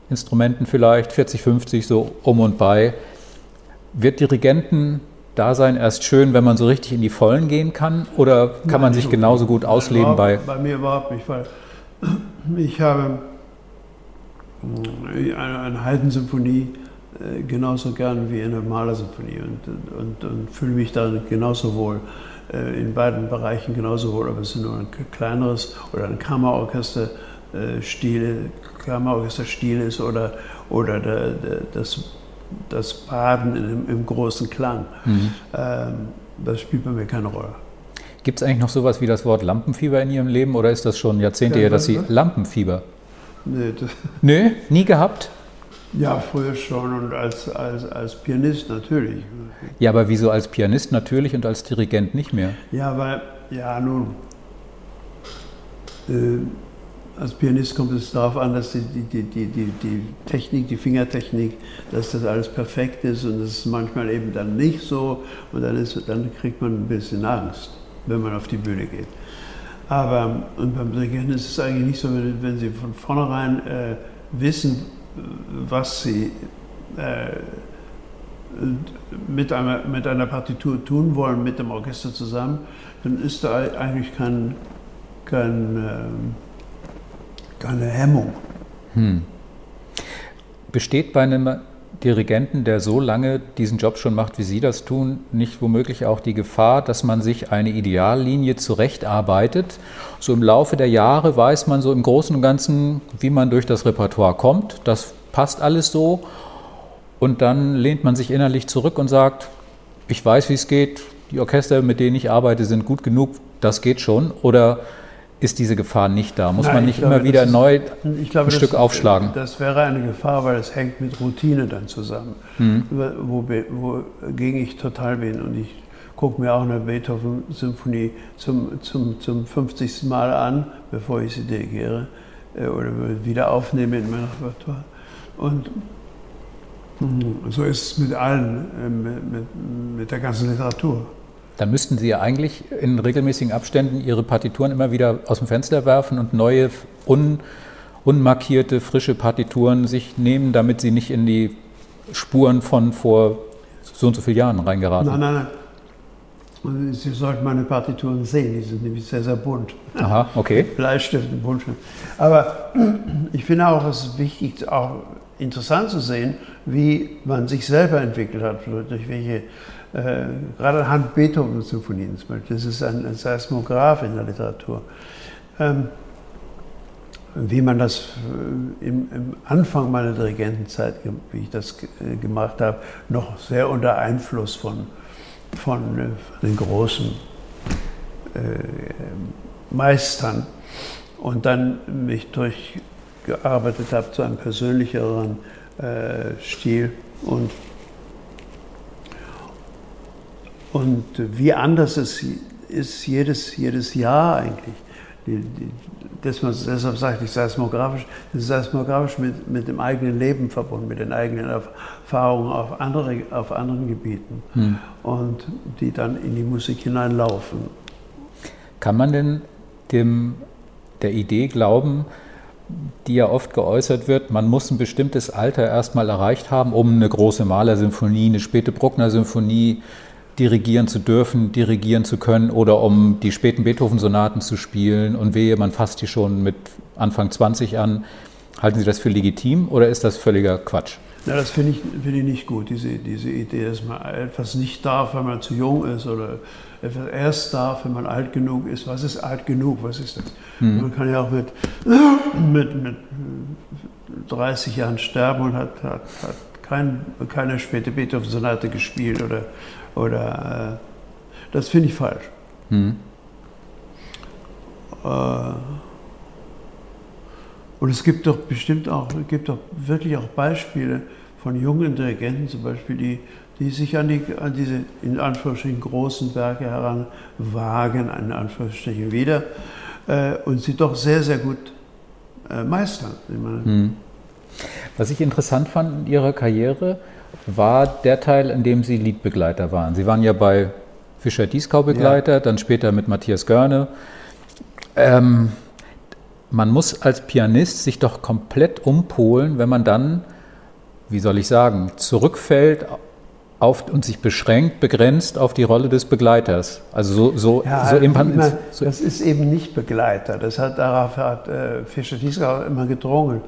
Instrumenten vielleicht, vierzig, fünfzig, so um und bei. Wird Dirigentendasein erst schön, wenn man so richtig in die Vollen gehen kann, oder kann Nein, man sich genauso gut ausleben bei... Bei mir überhaupt nicht, weil ich habe... eine Haydn-Symphonie äh, genauso gern wie eine Mahler-Symphonie und, und, und fühle mich da genauso wohl, äh, in beiden Bereichen genauso wohl, aber es sind nur ein kleineres oder ein Kammerorchester-Stil, Kammerorchester-Stil ist oder, oder der, der, das, das Baden im, im großen Klang. Mhm. Ähm, das spielt bei mir keine Rolle. Gibt es eigentlich noch sowas wie das Wort Lampenfieber in Ihrem Leben, oder ist das schon Jahrzehnte her, ja, dass Sie Lampenfieber... Nee, Nö, nie gehabt? Ja, früher schon und als, als, als Pianist natürlich. Ja, aber wieso als Pianist natürlich und als Dirigent nicht mehr? Ja, weil, ja nun, äh, als Pianist kommt es darauf an, dass die, die, die, die, die Technik, die Fingertechnik, dass das alles perfekt ist, und das ist manchmal eben dann nicht so, und dann, ist, dann kriegt man ein bisschen Angst, wenn man auf die Bühne geht. Aber und beim Dirigenten ist es eigentlich nicht so, wenn, wenn Sie von vornherein äh, wissen, was Sie äh, mit, einer, mit einer Partitur tun wollen, mit dem Orchester zusammen, dann ist da eigentlich kein, kein, äh, keine Hemmung. Hm. Besteht bei einem Dirigenten, der so lange diesen Job schon macht, wie Sie das tun, nicht womöglich auch die Gefahr, dass man sich eine Ideallinie zurechtarbeitet? So im Laufe der Jahre weiß man so im Großen und Ganzen, wie man durch das Repertoire kommt. Das passt alles so. Und dann lehnt man sich innerlich zurück und sagt, ich weiß, wie es geht. Die Orchester, mit denen ich arbeite, sind gut genug. Das geht schon. Oder ist diese Gefahr nicht da? Muss Nein, man nicht glaube, immer wieder ist, neu glaube, ein Stück das, aufschlagen? Das wäre eine Gefahr, weil das hängt mit Routine dann zusammen, mhm. wogegen wo, wo ich total bin. Und ich gucke mir auch eine Beethoven-Symphonie zum, zum, zum fünfzigsten Mal an, bevor ich sie dirigiere oder wieder aufnehme in mein Repertoire. Und mhm. so ist es mit allen, mit, mit, mit der ganzen Literatur. Dann müssten Sie ja eigentlich in regelmäßigen Abständen Ihre Partituren immer wieder aus dem Fenster werfen und neue, un, unmarkierte, frische Partituren sich nehmen, damit Sie nicht in die Spuren von vor so und so vielen Jahren reingeraten. Nein, nein, nein. Sie sollten meine Partituren sehen, die sind nämlich sehr, sehr bunt. Aha, okay. Bleistift und Buntstift. Aber ich finde auch, es ist wichtig, auch interessant zu sehen, wie man sich selber entwickelt hat, durch welche... Äh, gerade anhand Beethoven-Symphonien zum Beispiel, das ist ein, ein Seismograph in der Literatur. Ähm, wie man das im, im Anfang meiner Dirigentenzeit, wie ich das gemacht habe, noch sehr unter Einfluss von, von den großen äh, Meistern und dann mich durchgearbeitet habe zu einem persönlicheren äh, Stil und Und wie anders es ist jedes, jedes Jahr eigentlich. Die, die, dass man, deshalb sage ich seismografisch, das ist seismografisch mit, mit dem eigenen Leben verbunden, mit den eigenen Erfahrungen auf, andere, auf anderen Gebieten hm. und die dann in die Musik hineinlaufen. Kann man denn dem, der Idee glauben, die ja oft geäußert wird, man muss ein bestimmtes Alter erstmal erreicht haben, um eine große Mahler-Symphonie, eine späte Bruckner-Symphonie dirigieren zu dürfen, dirigieren zu können oder um die späten Beethoven-Sonaten zu spielen und wehe, man fasst die schon mit Anfang zwanzig an. Halten Sie das für legitim oder ist das völliger Quatsch? Na, das finde ich, find ich nicht gut, diese, diese Idee, dass man etwas nicht darf, wenn man zu jung ist oder etwas erst darf, wenn man alt genug ist. Was ist alt genug? Was ist das? Hm. Man kann ja auch mit, mit, mit dreißig Jahren sterben und hat, hat, hat kein, keine späte Beethoven-Sonate gespielt oder Oder äh, das finde ich falsch. Hm. Äh, und es gibt doch bestimmt auch, gibt doch wirklich auch Beispiele von jungen Dirigenten zum Beispiel, die, die sich an, die, an diese in Anführungsstrichen großen Werke heranwagen, in Anführungsstrichen wieder, äh, und sie doch sehr, sehr gut äh, meistern. Ich meine. Hm. Was ich interessant fand in Ihrer Karriere, war der Teil, in dem Sie Liedbegleiter waren. Sie waren ja bei Fischer-Dieskau Begleiter, ja. Dann später mit Matthias Görne. Ähm, man muss als Pianist sich doch komplett umpolen, wenn man dann, wie soll ich sagen, zurückfällt auf, und sich beschränkt, begrenzt auf die Rolle des Begleiters. Also so, so, ja, so, also immer, so das ist eben nicht Begleiter. Das hat, darauf hat äh, Fischer-Dieskau immer gedrungen.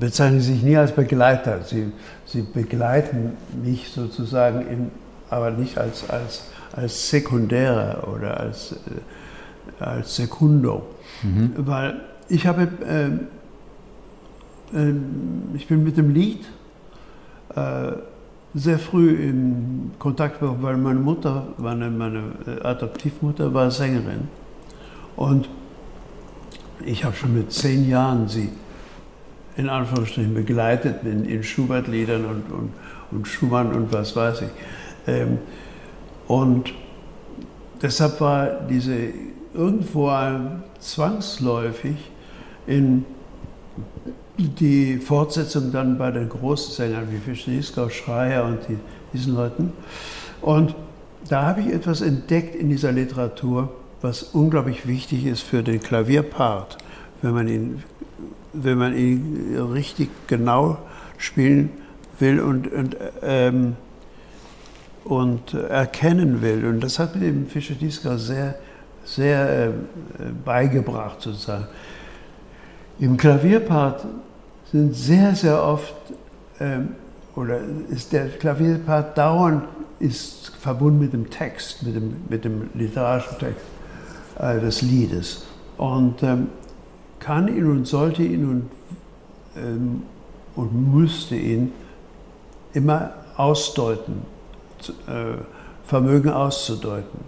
Bezeichnen sich nie als Begleiter. Sie, sie begleiten mich sozusagen, in, aber nicht als, als, als Sekundäre oder als, als Sekundo. Mhm. Weil ich habe, äh, äh, ich bin mit dem Lied äh, sehr früh in Kontakt, weil meine Mutter, meine, meine Adoptivmutter war Sängerin. Und ich habe schon mit zehn Jahren sie in Anführungsstrichen begleitet in, in Schubert-Liedern und, und, und Schumann und was weiß ich. Ähm, und deshalb war diese irgendwo zwangsläufig in die Fortsetzung dann bei den großen Sängern wie Fischer-Dieskau, Schreier und die, diesen Leuten. Und da habe ich etwas entdeckt in dieser Literatur, was unglaublich wichtig ist für den Klavierpart, wenn man ihn wenn man ihn richtig genau spielen will und, und, ähm, und erkennen will. Und das hat mir dem Fischer-Dieskau sehr, sehr äh, beigebracht, sozusagen. Im Klavierpart sind sehr, sehr oft, ähm, oder ist der Klavierpart dauernd ist verbunden mit dem Text, mit dem, mit dem literarischen Text äh, des Liedes. Und ähm, kann ihn und sollte ihn und, ähm, und müsste ihn immer ausdeuten, zu, äh, Vermögen auszudeuten.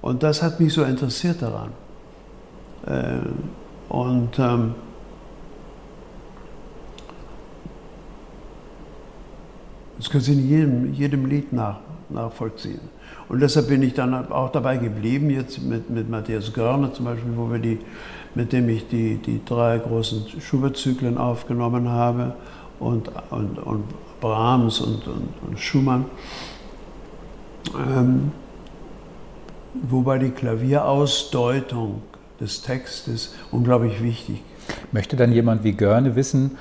Und das hat mich so interessiert daran. Äh, und ähm, das können Sie in jedem, jedem Lied nach, nachvollziehen. Und deshalb bin ich dann auch dabei geblieben, jetzt mit, mit Matthias Görne zum Beispiel, wo wir die mit dem ich die, die drei großen Schubert-Zyklen aufgenommen habe und, und, und Brahms und, und, und Schumann. Ähm, wobei die Klavierausdeutung des Textes unglaublich wichtig ist. Möchte dann jemand wie Görne wissen,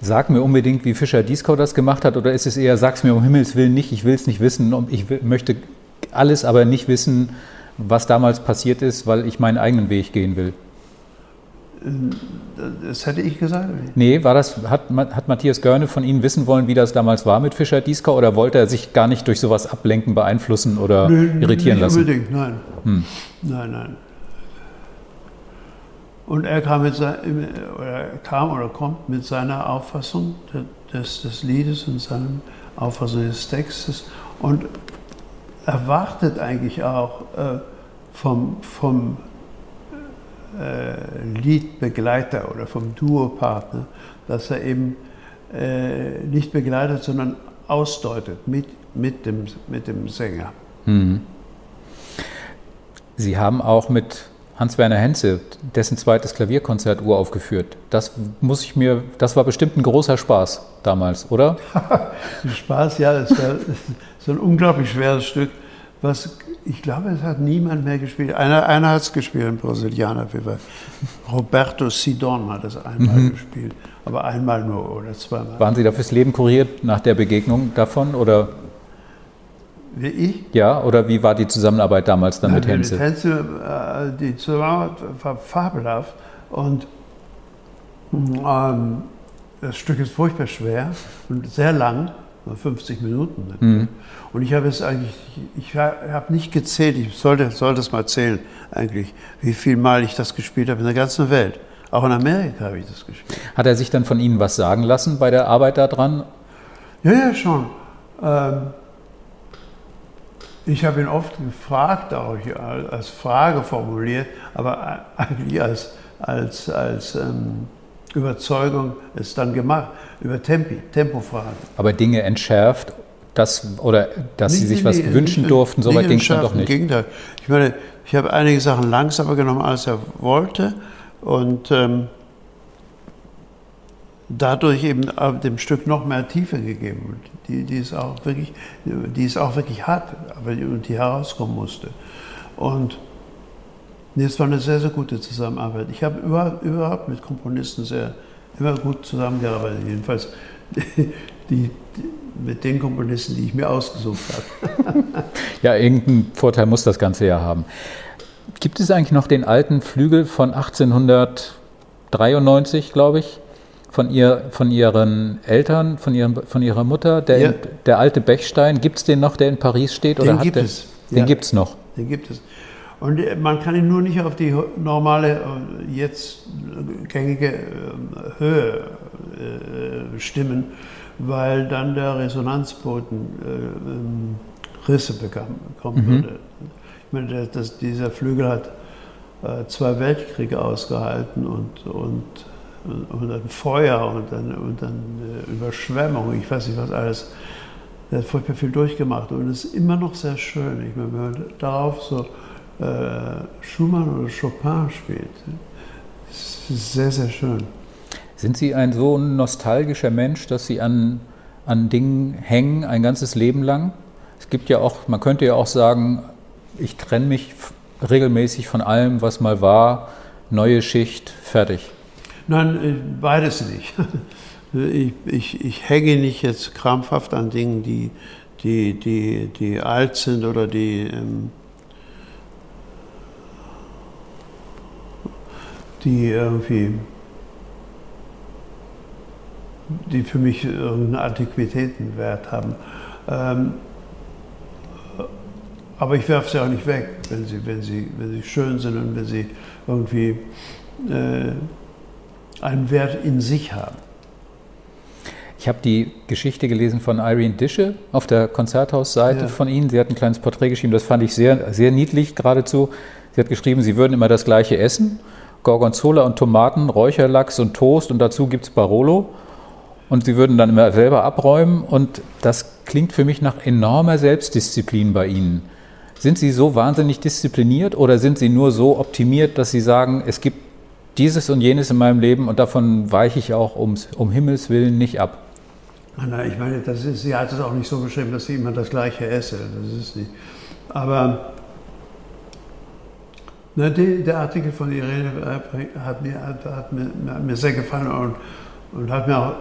sag mir unbedingt, wie Fischer-Dieskau das gemacht hat, oder ist es eher, sag's mir um Himmels Willen nicht, ich will es nicht wissen, ich will, möchte alles aber nicht wissen, was damals passiert ist, weil ich meinen eigenen Weg gehen will? Das hätte ich gesagt. Nee, war das, hat, hat Matthias Görne von Ihnen wissen wollen, wie das damals war mit Fischer-Dieskau, oder wollte er sich gar nicht durch sowas ablenken, beeinflussen oder nee, irritieren nicht lassen? Unbedingt, nein. Hm. Nein, nein. Und er kam, mit sein, oder kam oder kommt mit seiner Auffassung des, des Liedes und seiner Auffassung des Textes und erwartet eigentlich auch äh, vom, vom äh, Liedbegleiter oder vom Duopartner, dass er eben äh, nicht begleitet, sondern ausdeutet mit, mit, dem, mit dem Sänger. Hm. Sie haben auch mit Hans-Werner Henze, dessen zweites Klavierkonzert uraufgeführt. Das muss ich mir, das war bestimmt ein großer Spaß damals, oder? Spaß, ja, das war so ein unglaublich schweres Stück, was, ich glaube, es hat niemand mehr gespielt. Einer, einer hat es gespielt, ein Brasilianer, Roberto Sidon hat es einmal mhm. gespielt, aber einmal nur oder zweimal. Waren Sie da fürs Leben kuriert nach der Begegnung davon, oder? Wie ich? Ja, oder wie war die Zusammenarbeit damals dann ja, mit Henze? Mit Henze, äh, die Zusammenarbeit war fabelhaft und ähm, das Stück ist furchtbar schwer und sehr lang, fünfzig Minuten. Mhm. Und ich habe es eigentlich, ich habe nicht gezählt, ich sollte, sollte es mal zählen eigentlich, wie viel Mal ich das gespielt habe in der ganzen Welt. Auch in Amerika habe ich das gespielt. Hat er sich dann von Ihnen was sagen lassen bei der Arbeit daran? Ja, ja, schon. Ähm, Ich habe ihn oft gefragt, auch als Frage formuliert, aber eigentlich als, als, als ähm, Überzeugung es dann gemacht, über Tempi, Tempofragen. Aber Dinge entschärft, dass, oder dass nicht, Sie sich was nicht, wünschen nicht, durften, so weit ging es dann doch nicht. Im Gegenteil. Ich meine, ich habe einige Sachen langsamer genommen, als er wollte und ähm, dadurch eben dem Stück noch mehr Tiefe gegeben, die, die, es, auch wirklich, die es auch wirklich hat, aber die, die herauskommen musste. Und es war eine sehr, sehr gute Zusammenarbeit. Ich habe überhaupt, überhaupt mit Komponisten sehr, immer gut zusammengearbeitet, jedenfalls die, die, mit den Komponisten, die ich mir ausgesucht habe. Ja, irgendeinen Vorteil muss das Ganze ja haben. Gibt es eigentlich noch den alten Flügel von achtzehnhundertdreiundneunzig, glaube ich? Von, ihr, von ihren Eltern, von, ihren, von ihrer Mutter, der, ja. in, der alte Bechstein, gibt es den noch, der in Paris steht? Den oder gibt hat der, es. Den ja. gibt es noch. Den gibt es. Und man kann ihn nur nicht auf die normale, jetzt gängige Höhe stimmen, weil dann der Resonanzboden Risse bekommen mhm. würde. Ich meine, das, dieser Flügel hat zwei Weltkriege ausgehalten und, und und dann Feuer und dann, und dann äh, Überschwemmung, ich weiß nicht was alles. Der hat furchtbar viel durchgemacht und es ist immer noch sehr schön. Ich meine, wenn man darauf so äh, Schumann oder Chopin spielt, es ist sehr, sehr schön. Sind Sie ein so nostalgischer Mensch, dass Sie an, an Dingen hängen ein ganzes Leben lang? Es gibt ja auch, man könnte ja auch sagen, ich trenne mich regelmäßig von allem, was mal war, neue Schicht, fertig. Nein, beides nicht. Ich, ich, ich hänge nicht jetzt krampfhaft an Dingen, die, die, die, die alt sind oder die, die irgendwie, die für mich irgendeinen Antiquitätenwert haben. Aber ich werfe sie auch nicht weg, wenn sie, wenn sie, wenn sie schön sind und wenn sie irgendwie äh, einen Wert in sich haben. Ich habe die Geschichte gelesen von Irene Dische auf der Konzerthausseite ja. von Ihnen. Sie hat ein kleines Porträt geschrieben, das fand ich sehr, sehr niedlich geradezu. Sie hat geschrieben, Sie würden immer das Gleiche essen. Gorgonzola und Tomaten, Räucherlachs und Toast und dazu gibt es Barolo. Und Sie würden dann immer selber abräumen. Und das klingt für mich nach enormer Selbstdisziplin bei Ihnen. Sind Sie so wahnsinnig diszipliniert oder sind Sie nur so optimiert, dass Sie sagen, es gibt dieses und jenes in meinem Leben und davon weiche ich auch ums, um Himmels Willen nicht ab? Nein, ich meine, das ist, sie hat es auch nicht so beschrieben, dass sie immer das Gleiche esse. Das ist nicht. Aber na, die, der Artikel von Irene hat mir, hat, hat mir, hat mir sehr gefallen und, und hat mir auch,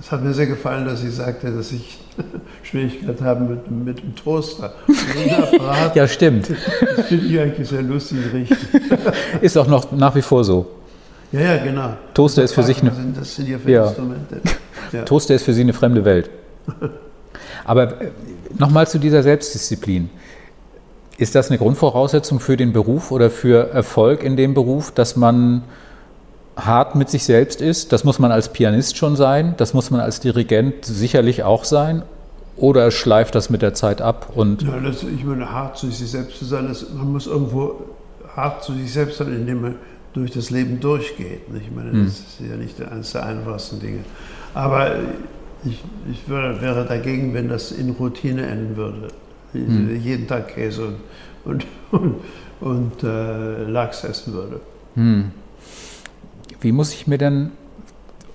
es hat mir sehr gefallen, dass sie sagte, dass ich Schwierigkeiten habe mit, mit dem Toaster. Apparat, ja, stimmt. Das finde ich eigentlich sehr lustig und richtig. Ist auch noch nach wie vor so. Ja, ja, genau. Toaster ist für sich eine, das sind ja für ja. Instrumente. Ja. Toaster ist für Sie eine fremde Welt. Aber nochmal zu dieser Selbstdisziplin. Ist das eine Grundvoraussetzung für den Beruf oder für Erfolg in dem Beruf, dass man hart mit sich selbst ist? Das muss man als Pianist schon sein, das muss man als Dirigent sicherlich auch sein. Oder schleift das mit der Zeit ab? Und ja, das, ich meine, hart zu sich selbst zu sein, das, man muss irgendwo hart zu sich selbst sein, indem man durch das Leben durchgeht. Nicht? Ich meine, das hm. ist ja nicht eines der einfachsten Dinge. Aber ich, ich würde, wäre dagegen, wenn das in Routine enden würde. Hm. Jeden Tag Käse und, und, und, und äh, Lachs essen würde. Hm. Wie muss ich mir denn,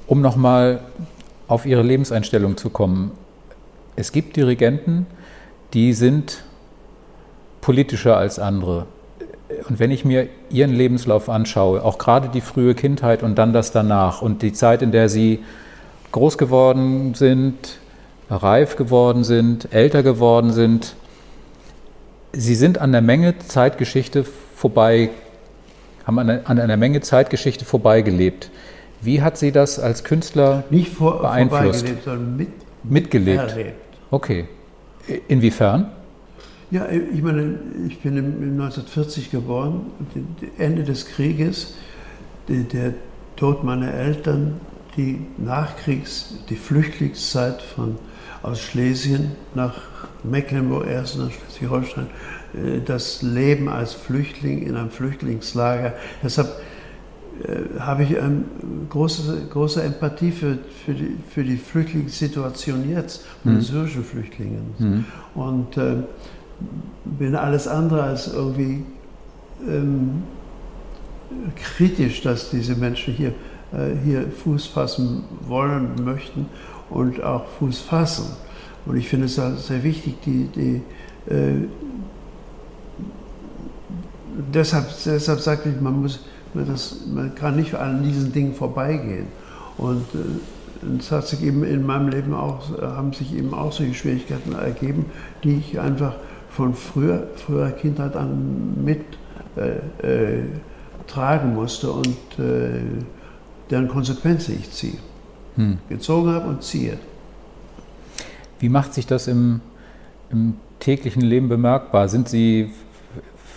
um nochmal auf Ihre Lebenseinstellung zu kommen, es gibt Dirigenten, die sind politischer als andere. Und wenn ich mir Ihren Lebenslauf anschaue, auch gerade die frühe Kindheit und dann das danach und die Zeit, in der Sie groß geworden sind, reif geworden sind, älter geworden sind, Sie sind an der Menge Zeitgeschichte vorbei, haben an einer, an einer Menge Zeitgeschichte vorbeigelebt. Wie hat Sie das als Künstler nicht vor, beeinflusst? Nicht vorbeigelebt, sondern mit Mitgelebt. Erlebt. Okay. Inwiefern? Ja, ich meine, ich bin neunzehnhundertvierzig geboren, Ende des Krieges, der Tod meiner Eltern, die Nachkriegs-, die Flüchtlingszeit von, aus Schlesien nach Mecklenburg, erst nach Schleswig-Holstein, das Leben als Flüchtling in einem Flüchtlingslager. Deshalb habe ich eine große, große Empathie für, für, die, für die Flüchtlingssituation jetzt, von den mhm. syrischen Flüchtlingen. Mhm. Und äh, bin alles andere als irgendwie ähm, kritisch, dass diese Menschen hier, äh, hier Fuß fassen wollen, möchten und auch Fuß fassen. Und ich finde es sehr wichtig, die, die äh, deshalb, deshalb sage ich, man muss Das, man kann nicht an diesen Dingen vorbeigehen. Und es äh, hat sich eben in meinem Leben auch, haben sich eben auch solche Schwierigkeiten ergeben, die ich einfach von früher, früherer Kindheit an mit äh, äh, tragen musste und äh, deren Konsequenzen ich ziehe. Hm. Gezogen habe und ziehe. Wie macht sich das im, im täglichen Leben bemerkbar? Sind Sie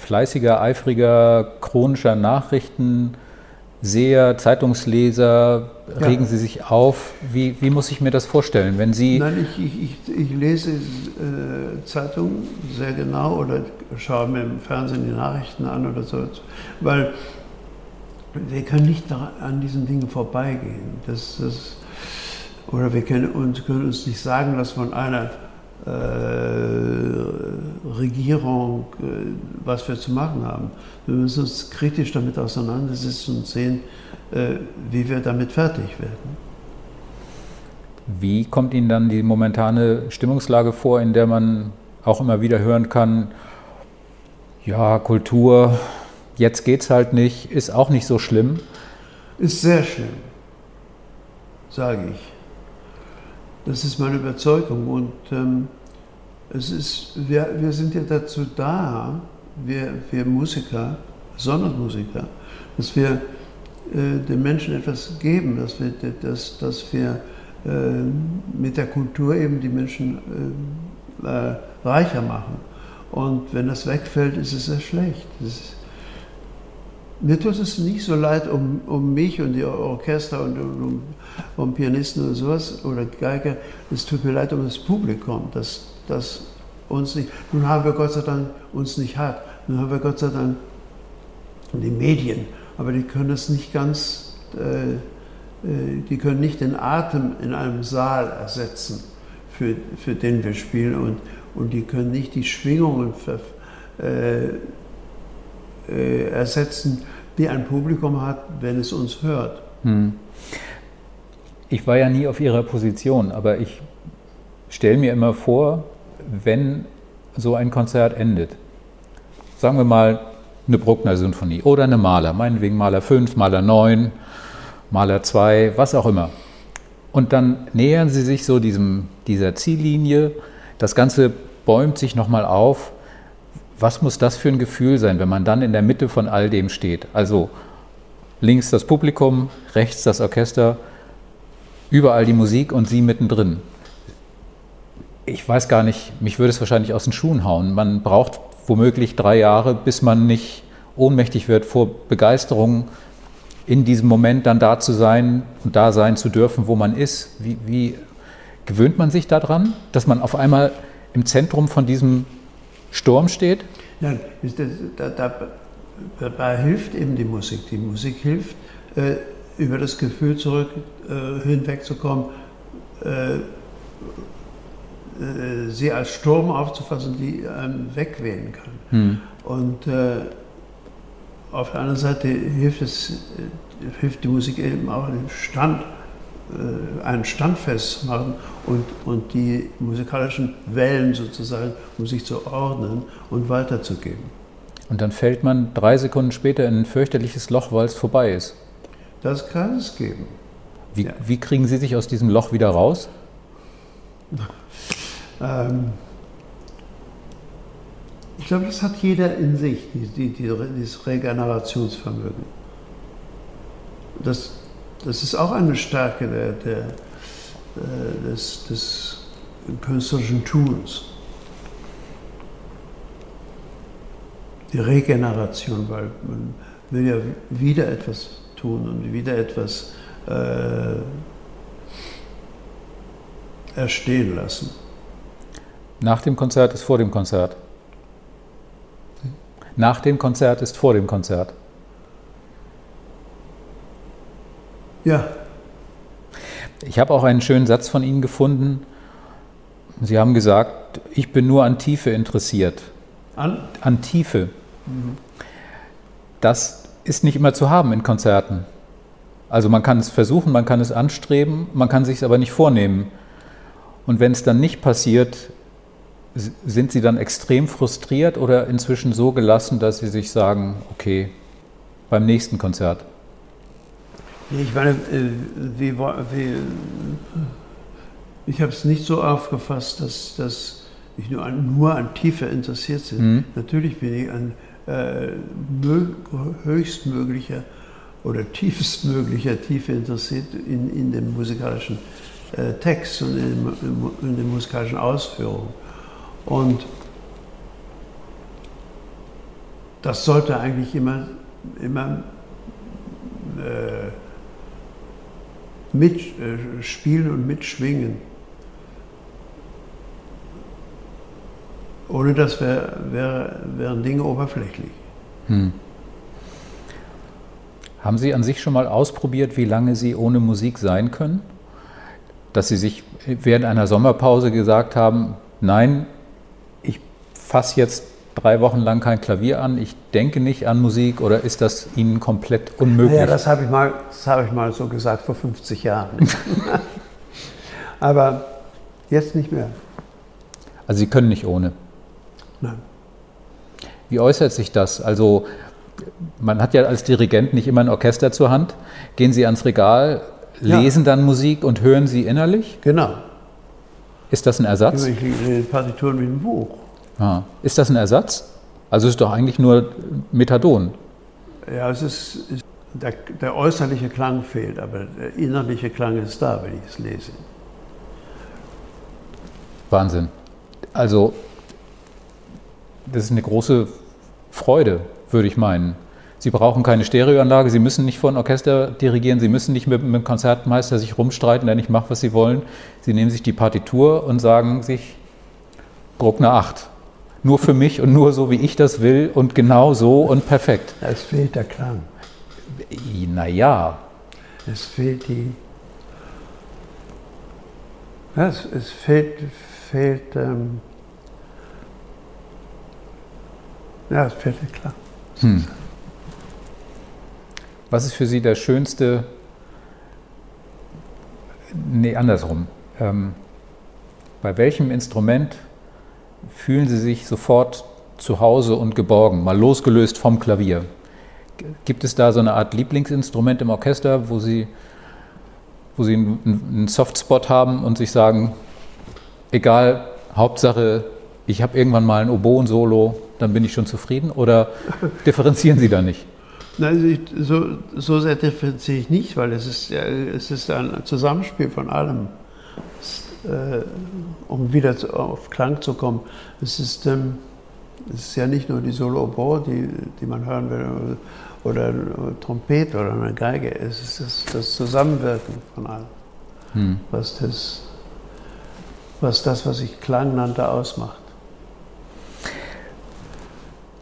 fleißiger, eifriger, chronischer Nachrichtenseher, Zeitungsleser, ja. Regen Sie sich auf? Wie, wie muss ich mir das vorstellen, wenn Sie... Nein, ich, ich, ich lese äh, Zeitungen sehr genau oder schaue mir im Fernsehen die Nachrichten an oder so, weil wir können nicht an diesen Dingen vorbeigehen. Das, das, oder wir können uns, können uns nicht sagen, dass von einer... Äh, Regierung, äh, was wir zu machen haben. Wir müssen uns kritisch damit auseinandersetzen und sehen, äh, wie wir damit fertig werden. Wie kommt Ihnen dann die momentane Stimmungslage vor, in der man auch immer wieder hören kann, ja, Kultur, jetzt geht's halt nicht, ist auch nicht so schlimm? Ist sehr schlimm, sage ich. Das ist meine Überzeugung und ähm, es ist, wir, wir sind ja dazu da, wir, wir Musiker, besonders Musiker, dass wir äh, den Menschen etwas geben, dass wir, dass, dass wir äh, mit der Kultur eben die Menschen äh, äh, reicher machen. Und wenn das wegfällt, ist es sehr schlecht. Das ist, mir tut es nicht so leid um, um mich und die Orchester und um, um Pianisten oder sowas oder Geiger. Es tut mir leid um das Publikum, das, das uns nicht. Nun haben wir Gott sei Dank uns nicht hart. Nun haben wir Gott sei Dank die Medien, aber die können es nicht ganz, äh, die können nicht den Atem in einem Saal ersetzen, für, für den wir spielen und, und die können nicht die Schwingungen ver, äh, ersetzen, die ein Publikum hat, wenn es uns hört. Hm. Ich war ja nie auf Ihrer Position, aber ich stelle mir immer vor, wenn so ein Konzert endet, sagen wir mal eine Bruckner-Sinfonie oder eine Mahler, meinetwegen Mahler fünf, Mahler neun, Mahler zwei, was auch immer. Und dann nähern Sie sich so diesem, dieser Ziellinie, das Ganze bäumt sich nochmal auf. Was muss das für ein Gefühl sein, wenn man dann in der Mitte von all dem steht? Also links das Publikum, rechts das Orchester, überall die Musik und Sie mittendrin. Ich weiß gar nicht, mich würde es wahrscheinlich aus den Schuhen hauen. Man braucht womöglich drei Jahre, bis man nicht ohnmächtig wird vor Begeisterung, in diesem Moment dann da zu sein und da sein zu dürfen, wo man ist. Wie, wie gewöhnt man sich daran, dass man auf einmal im Zentrum von diesem Sturm steht? Nein, das, da, dabei hilft eben die Musik. Die Musik hilft, äh, über das Gefühl zurück äh, hinwegzukommen, äh, äh, sie als Sturm aufzufassen, die einem wegwehen kann. Hm. Und äh, auf der anderen Seite hilft, es, hilft die Musik eben auch, einen Stand, einen Stand festzumachen und, und die musikalischen Wellen sozusagen, um sich zu ordnen und weiterzugeben. Und dann fällt man drei Sekunden später in ein fürchterliches Loch, weil es vorbei ist. Das kann es geben. Wie, ja. Wie kriegen Sie sich aus diesem Loch wieder raus? ähm. Ich glaube, das hat jeder in sich, die, die, dieses Regenerationsvermögen. Das, das ist auch eine Stärke der, der, des, des künstlerischen Tuns. Die Regeneration, weil man will ja wieder etwas tun und wieder etwas äh, erstehen lassen. Nach dem Konzert ist vor dem Konzert. Nach dem Konzert ist vor dem Konzert. Ja. Ich habe auch einen schönen Satz von Ihnen gefunden. Sie haben gesagt, ich bin nur an Tiefe interessiert. An? An Tiefe. Mhm. Das ist nicht immer zu haben in Konzerten. Also man kann es versuchen, man kann es anstreben, man kann es sich aber nicht vornehmen. Und wenn es dann nicht passiert, sind Sie dann extrem frustriert oder inzwischen so gelassen, dass Sie sich sagen, okay, beim nächsten Konzert? Ich meine, wie, wie, ich habe es nicht so aufgefasst, dass, dass ich nur an, nur an Tiefe interessiert bin. Mhm. Natürlich bin ich an äh, höchstmöglicher oder tiefstmöglicher Tiefe interessiert in, in dem musikalischen äh, Text und in, in, in den musikalischen Ausführungen. Und das sollte eigentlich immer, immer äh, mitspielen äh, und mitschwingen. Ohne das wär, wär, wären Dinge oberflächlich. Hm. Haben Sie an sich schon mal ausprobiert, wie lange Sie ohne Musik sein können? Dass Sie sich während einer Sommerpause gesagt haben, nein, ich fasse jetzt drei Wochen lang kein Klavier an, ich denke nicht an Musik, oder ist das Ihnen komplett unmöglich? Ja, das habe ich mal, das habe ich mal so gesagt vor fünfzig Jahren. Aber jetzt nicht mehr. Also Sie können nicht ohne? Nein. Wie äußert sich das? Also man hat ja als Dirigent nicht immer ein Orchester zur Hand. Gehen Sie ans Regal, lesen ja. dann Musik und hören Sie innerlich? Genau. Ist das ein Ersatz? Ich lese Partituren wie ein Buch. Ah. Ist das ein Ersatz? Also es ist doch eigentlich nur Methadon. Ja, es ist, ist der, der äußerliche Klang fehlt, aber der innerliche Klang ist da, wenn ich es lese. Wahnsinn. Also das ist eine große Freude, würde ich meinen. Sie brauchen keine Stereoanlage, Sie müssen nicht vor ein Orchester dirigieren, Sie müssen nicht mit, mit dem Konzertmeister sich rumstreiten, der nicht macht, was Sie wollen. Sie nehmen sich die Partitur und sagen sich, Bruckner acht. Nur für mich und nur so, wie ich das will und genau so und perfekt. Es fehlt der Klang. Naja. Es fehlt die... Es, es fehlt... fehlt ähm ja, es fehlt der Klang. Hm. Was ist für Sie der schönste... Nee, andersrum. Ähm, bei welchem Instrument... fühlen Sie sich sofort zu Hause und geborgen, mal losgelöst vom Klavier? Gibt es da so eine Art Lieblingsinstrument im Orchester, wo Sie, wo Sie einen Softspot haben und sich sagen, egal, Hauptsache, ich habe irgendwann mal ein Oboen-Solo, dann bin ich schon zufrieden? Oder differenzieren Sie da nicht? Nein, so, so sehr differenziere ich nicht, weil es ist, es ist ein Zusammenspiel von allem. Um wieder auf Klang zu kommen. Es ist, ähm, Es ist ja nicht nur die Solo-Oboe, die, die man hören will, oder eine Trompete oder eine Geige. Es ist das, das Zusammenwirken von allem, hm. was, das, was das, was ich Klang nannte, ausmacht.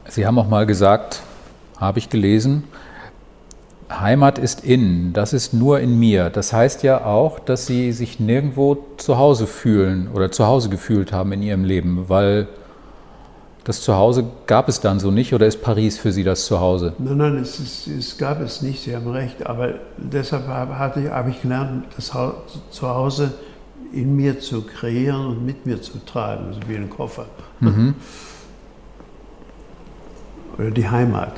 Sie haben auch mal gesagt, habe ich gelesen, Heimat ist in, das ist nur in mir. Das heißt ja auch, dass Sie sich nirgendwo zu Hause fühlen oder zu Hause gefühlt haben in Ihrem Leben, weil das Zuhause gab es dann so nicht, oder ist Paris für Sie das Zuhause? Nein, nein, es, ist, es gab es nicht, Sie haben recht, aber deshalb habe ich, hab ich gelernt, das Zuhause in mir zu kreieren und mit mir zu tragen, also wie einen Koffer. Mhm. Oder die Heimat.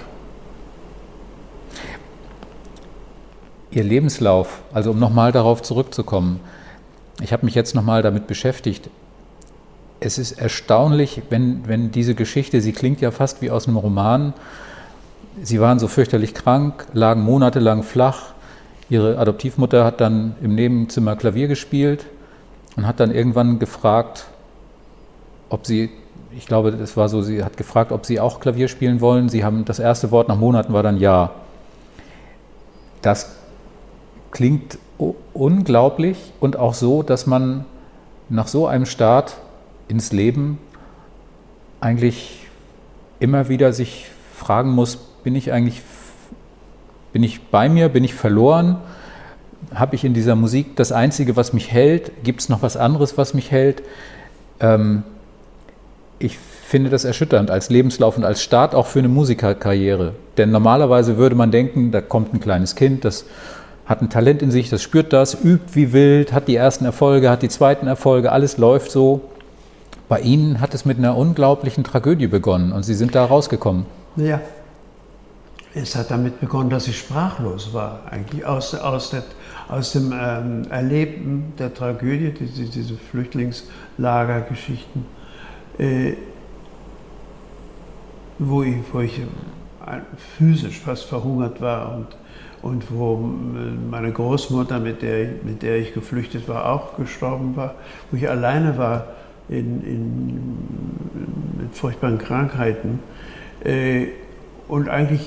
Ihr Lebenslauf, also um nochmal darauf zurückzukommen, ich habe mich jetzt nochmal damit beschäftigt. Es ist erstaunlich, wenn, wenn diese Geschichte, sie klingt ja fast wie aus einem Roman, Sie waren so fürchterlich krank, lagen monatelang flach, Ihre Adoptivmutter hat dann im Nebenzimmer Klavier gespielt und hat dann irgendwann gefragt, ob Sie... Ich glaube, das war so, sie hat gefragt, ob Sie auch Klavier spielen wollen. Sie haben das erste Wort nach Monaten war dann ja. Das klingt unglaublich und auch so, dass man nach so einem Start ins Leben eigentlich immer wieder sich fragen muss, bin ich eigentlich, bin ich bei mir, bin ich verloren? Habe ich in dieser Musik das Einzige, was mich hält? Gibt es noch was anderes, was mich hält? Ähm, Ich finde das erschütternd als Lebenslauf und als Start auch für eine Musikerkarriere. Denn normalerweise würde man denken, da kommt ein kleines Kind, das hat ein Talent in sich, das spürt das, übt wie wild, hat die ersten Erfolge, hat die zweiten Erfolge, alles läuft so. Bei Ihnen hat es mit einer unglaublichen Tragödie begonnen und Sie sind da rausgekommen. Ja, es hat damit begonnen, dass ich sprachlos war, eigentlich aus, aus, der, aus dem ähm, Erleben der Tragödie, diese, diese Flüchtlingslagergeschichten. Äh, wo ich, wo ich äh, physisch fast verhungert war und, und wo meine Großmutter, mit der, mit der ich geflüchtet war, auch gestorben war, wo ich alleine war in, in, mit furchtbaren Krankheiten äh, und eigentlich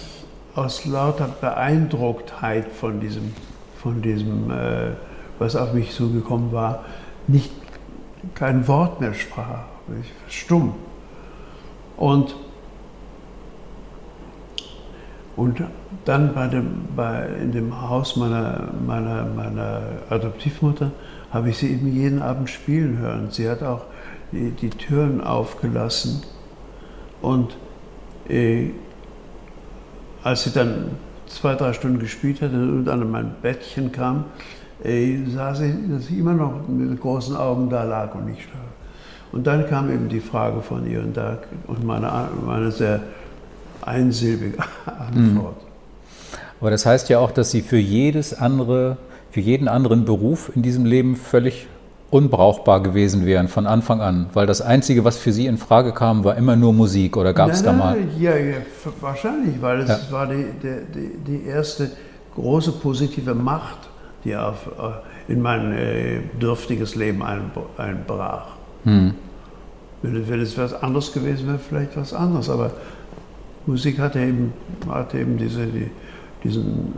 aus lauter Beeindrucktheit von diesem, von diesem äh, was auf mich zugekommen war, nicht kein Wort mehr sprach. Ich war stumm. Und, und dann bei dem, bei, in dem Haus meiner, meiner, meiner Adoptivmutter habe ich sie eben jeden Abend spielen hören. Sie hat auch die, die Türen aufgelassen. Und äh, als sie dann zwei, drei Stunden gespielt hat und an mein Bettchen kam, äh, sah sie, dass ich immer noch mit großen Augen da lag und nicht schlaf. Und dann kam eben die Frage von ihr und, da, und meine, meine sehr einsilbige Antwort. Aber das heißt ja auch, dass Sie für, jedes andere, für jeden anderen Beruf in diesem Leben völlig unbrauchbar gewesen wären von Anfang an, weil das Einzige, was für Sie in Frage kam, war immer nur Musik, oder gab es da mal? Ja, ja, wahrscheinlich, weil es ja. war die, die, die erste große positive Macht, die auf, in mein äh, dürftiges Leben einbrach. Hm. Wenn, wenn es was anderes gewesen wäre, vielleicht was anderes, aber Musik hatte eben, hatte eben diese, die, diesen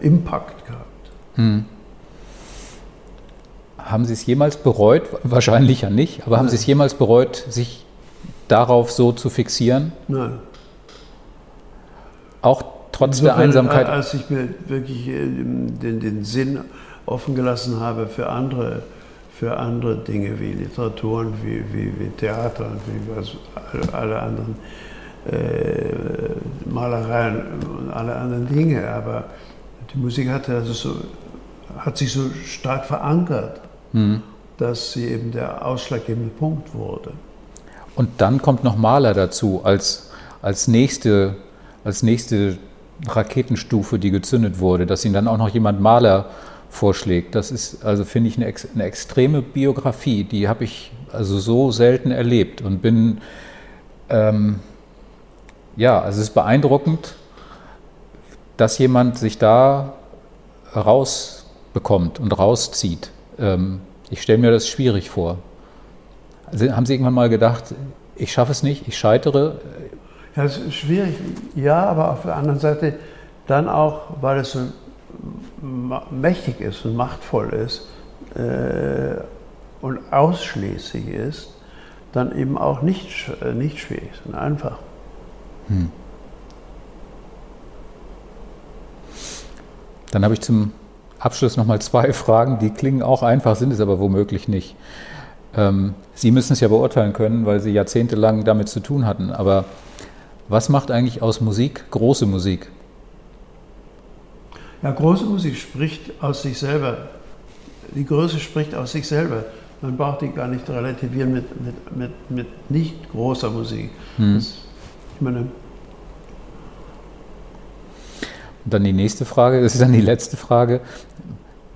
äh, Impact gehabt. Hm. Haben Sie es jemals bereut, wahrscheinlich ja nicht, aber Nein. haben Sie es jemals bereut, sich darauf so zu fixieren? Nein. Auch trotz Insofern, der Einsamkeit? Als ich mir wirklich den, den Sinn offen gelassen habe für andere für andere Dinge wie Literatur und wie, wie, wie Theater und wie was, alle anderen äh, Malereien und alle anderen Dinge. Aber die Musik hatte also so, hat sich so stark verankert, mhm. dass sie eben der ausschlaggebende Punkt wurde. Und dann kommt noch Mahler dazu, als, als, nächste, als nächste Raketenstufe, die gezündet wurde, dass Ihnen dann auch noch jemand Mahler vorschlägt. Das ist, also finde ich, eine, ex eine extreme Biografie, die habe ich also so selten erlebt und bin, ähm, ja, also es ist beeindruckend, dass jemand sich da rausbekommt und rauszieht. Ähm, ich stelle mir das schwierig vor. Also, haben Sie irgendwann mal gedacht, ich schaffe es nicht, ich scheitere. Ja, das ist schwierig, ja, aber auf der anderen Seite dann auch, weil es so mächtig ist und machtvoll ist äh, und ausschließlich ist, dann eben auch nicht, nicht schwierig, sondern einfach. Hm. Dann habe ich zum Abschluss noch mal zwei Fragen, die klingen auch einfach, sind es aber womöglich nicht. Ähm, Sie müssen es ja beurteilen können, weil Sie jahrzehntelang damit zu tun hatten, aber was macht eigentlich aus Musik große Musik? Ja, große Musik spricht aus sich selber. Die Größe spricht aus sich selber. Man braucht die gar nicht relativieren mit, mit, mit, mit nicht großer Musik. Hm. Das, ich meine, und dann die nächste Frage, das ist dann die letzte Frage.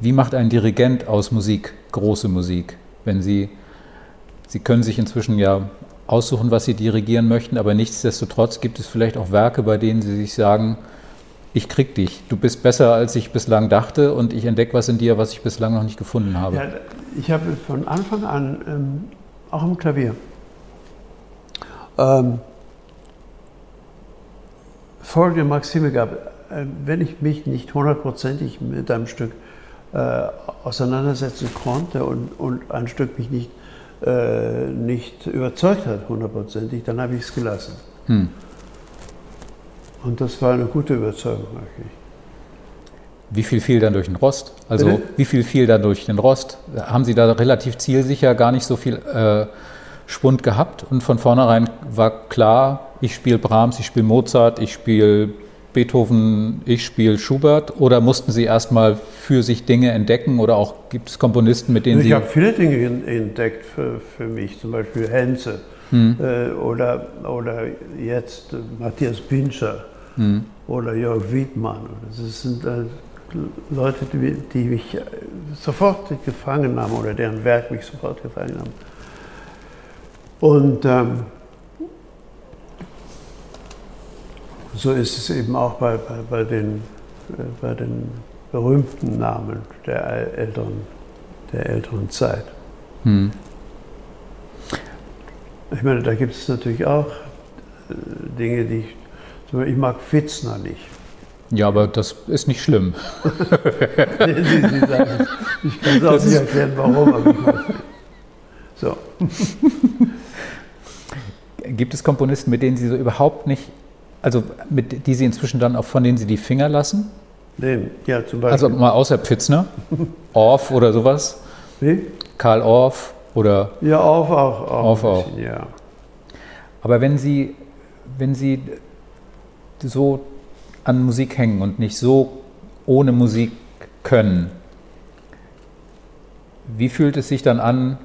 Wie macht ein Dirigent aus Musik große Musik? Wenn Sie, Sie können sich inzwischen ja aussuchen, was Sie dirigieren möchten, aber nichtsdestotrotz gibt es vielleicht auch Werke, bei denen Sie sich sagen, ich krieg dich, du bist besser, als ich bislang dachte und ich entdecke was in dir, was ich bislang noch nicht gefunden habe. Ja, ich habe von Anfang an, ähm, auch im Klavier, ähm, folgende Maxime gab. Wenn ich mich nicht hundertprozentig mit einem Stück äh, auseinandersetzen konnte und, und ein Stück mich nicht, äh, nicht überzeugt hat hundertprozentig, dann habe ich es gelassen. Hm. Und das war eine gute Überzeugung eigentlich. Wie viel fiel dann durch den Rost? Also Bitte? wie viel fiel dann durch den Rost? Haben Sie da relativ zielsicher gar nicht so viel äh, Schwund gehabt? Und von vornherein war klar, ich spiele Brahms, ich spiele Mozart, ich spiele Beethoven, ich spiele Schubert, oder mussten Sie erstmal für sich Dinge entdecken oder auch gibt es Komponisten, mit denen ich Sie... Ich habe viele Dinge entdeckt für, für mich, zum Beispiel Henze hm. äh, oder, oder jetzt Matthias Pinscher hm. oder Jörg Wiedmann. Das sind äh, Leute, die, die mich sofort gefangen haben oder deren Werk mich sofort gefangen haben. Und ähm, so ist es eben auch bei, bei, bei, den, äh, bei den berühmten Namen der älteren, der älteren Zeit. Hm. Ich meine, da gibt es natürlich auch äh, Dinge, die ich... Zum Beispiel, ich mag Pfitzner nicht. Ja, aber das ist nicht schlimm. nee, Sie, Sie sagen, ich kann es auch das nicht erklären, warum. Aber ich mag nicht. So. Gibt es Komponisten, mit denen Sie so überhaupt nicht... Also, mit, die Sie inzwischen dann auch, von denen Sie die Finger lassen? Nee, ja, zum Beispiel. Also mal außer Pfitzner, Orff oder sowas? Wie? Karl Orff oder? Ja, Orff auch. Orff auch. Bisschen, ja. Aber wenn Sie, wenn Sie so an Musik hängen und nicht so ohne Musik können, wie fühlt es sich dann an?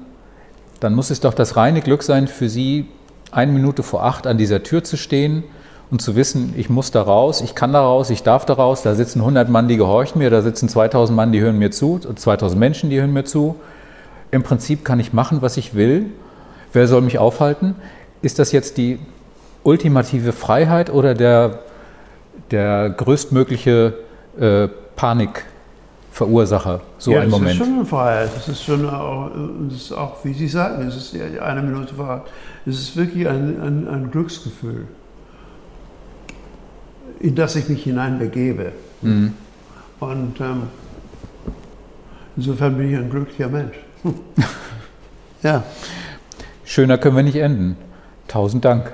Dann muss es doch das reine Glück sein, für Sie eine Minute vor acht an dieser Tür zu stehen, und zu wissen, ich muss da raus, ich kann da raus, ich darf da raus, da sitzen hundert Mann, die gehorchen mir, da sitzen zweitausend Mann, die hören mir zu, zweitausend Menschen, die hören mir zu. Im Prinzip kann ich machen, was ich will. Wer soll mich aufhalten? Ist das jetzt die ultimative Freiheit oder der, der größtmögliche äh, Panikverursacher? So ja, ein Moment. Das ist schon eine Freiheit. Das ist schon auch, das ist auch wie Sie sagen, es ist eine Minute Freiheit. Es ist wirklich ein, ein, ein Glücksgefühl, in das ich mich hineinbegebe. Mhm. Und ähm, insofern bin ich ein glücklicher Mensch. Hm. Ja. Schöner können wir nicht enden. Tausend Dank.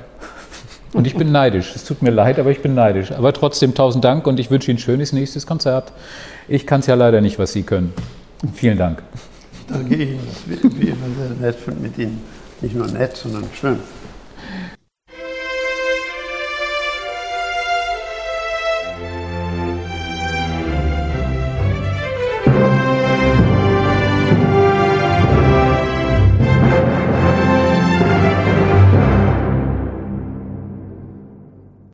Und ich bin neidisch. Es tut mir leid, aber ich bin neidisch. Aber trotzdem tausend Dank und ich wünsche Ihnen ein schönes nächstes Konzert. Ich kann es ja leider nicht, was Sie können. Vielen Dank. Danke Ihnen. Das wird wie immer sehr nett mit Ihnen. Nicht nur nett, sondern schön.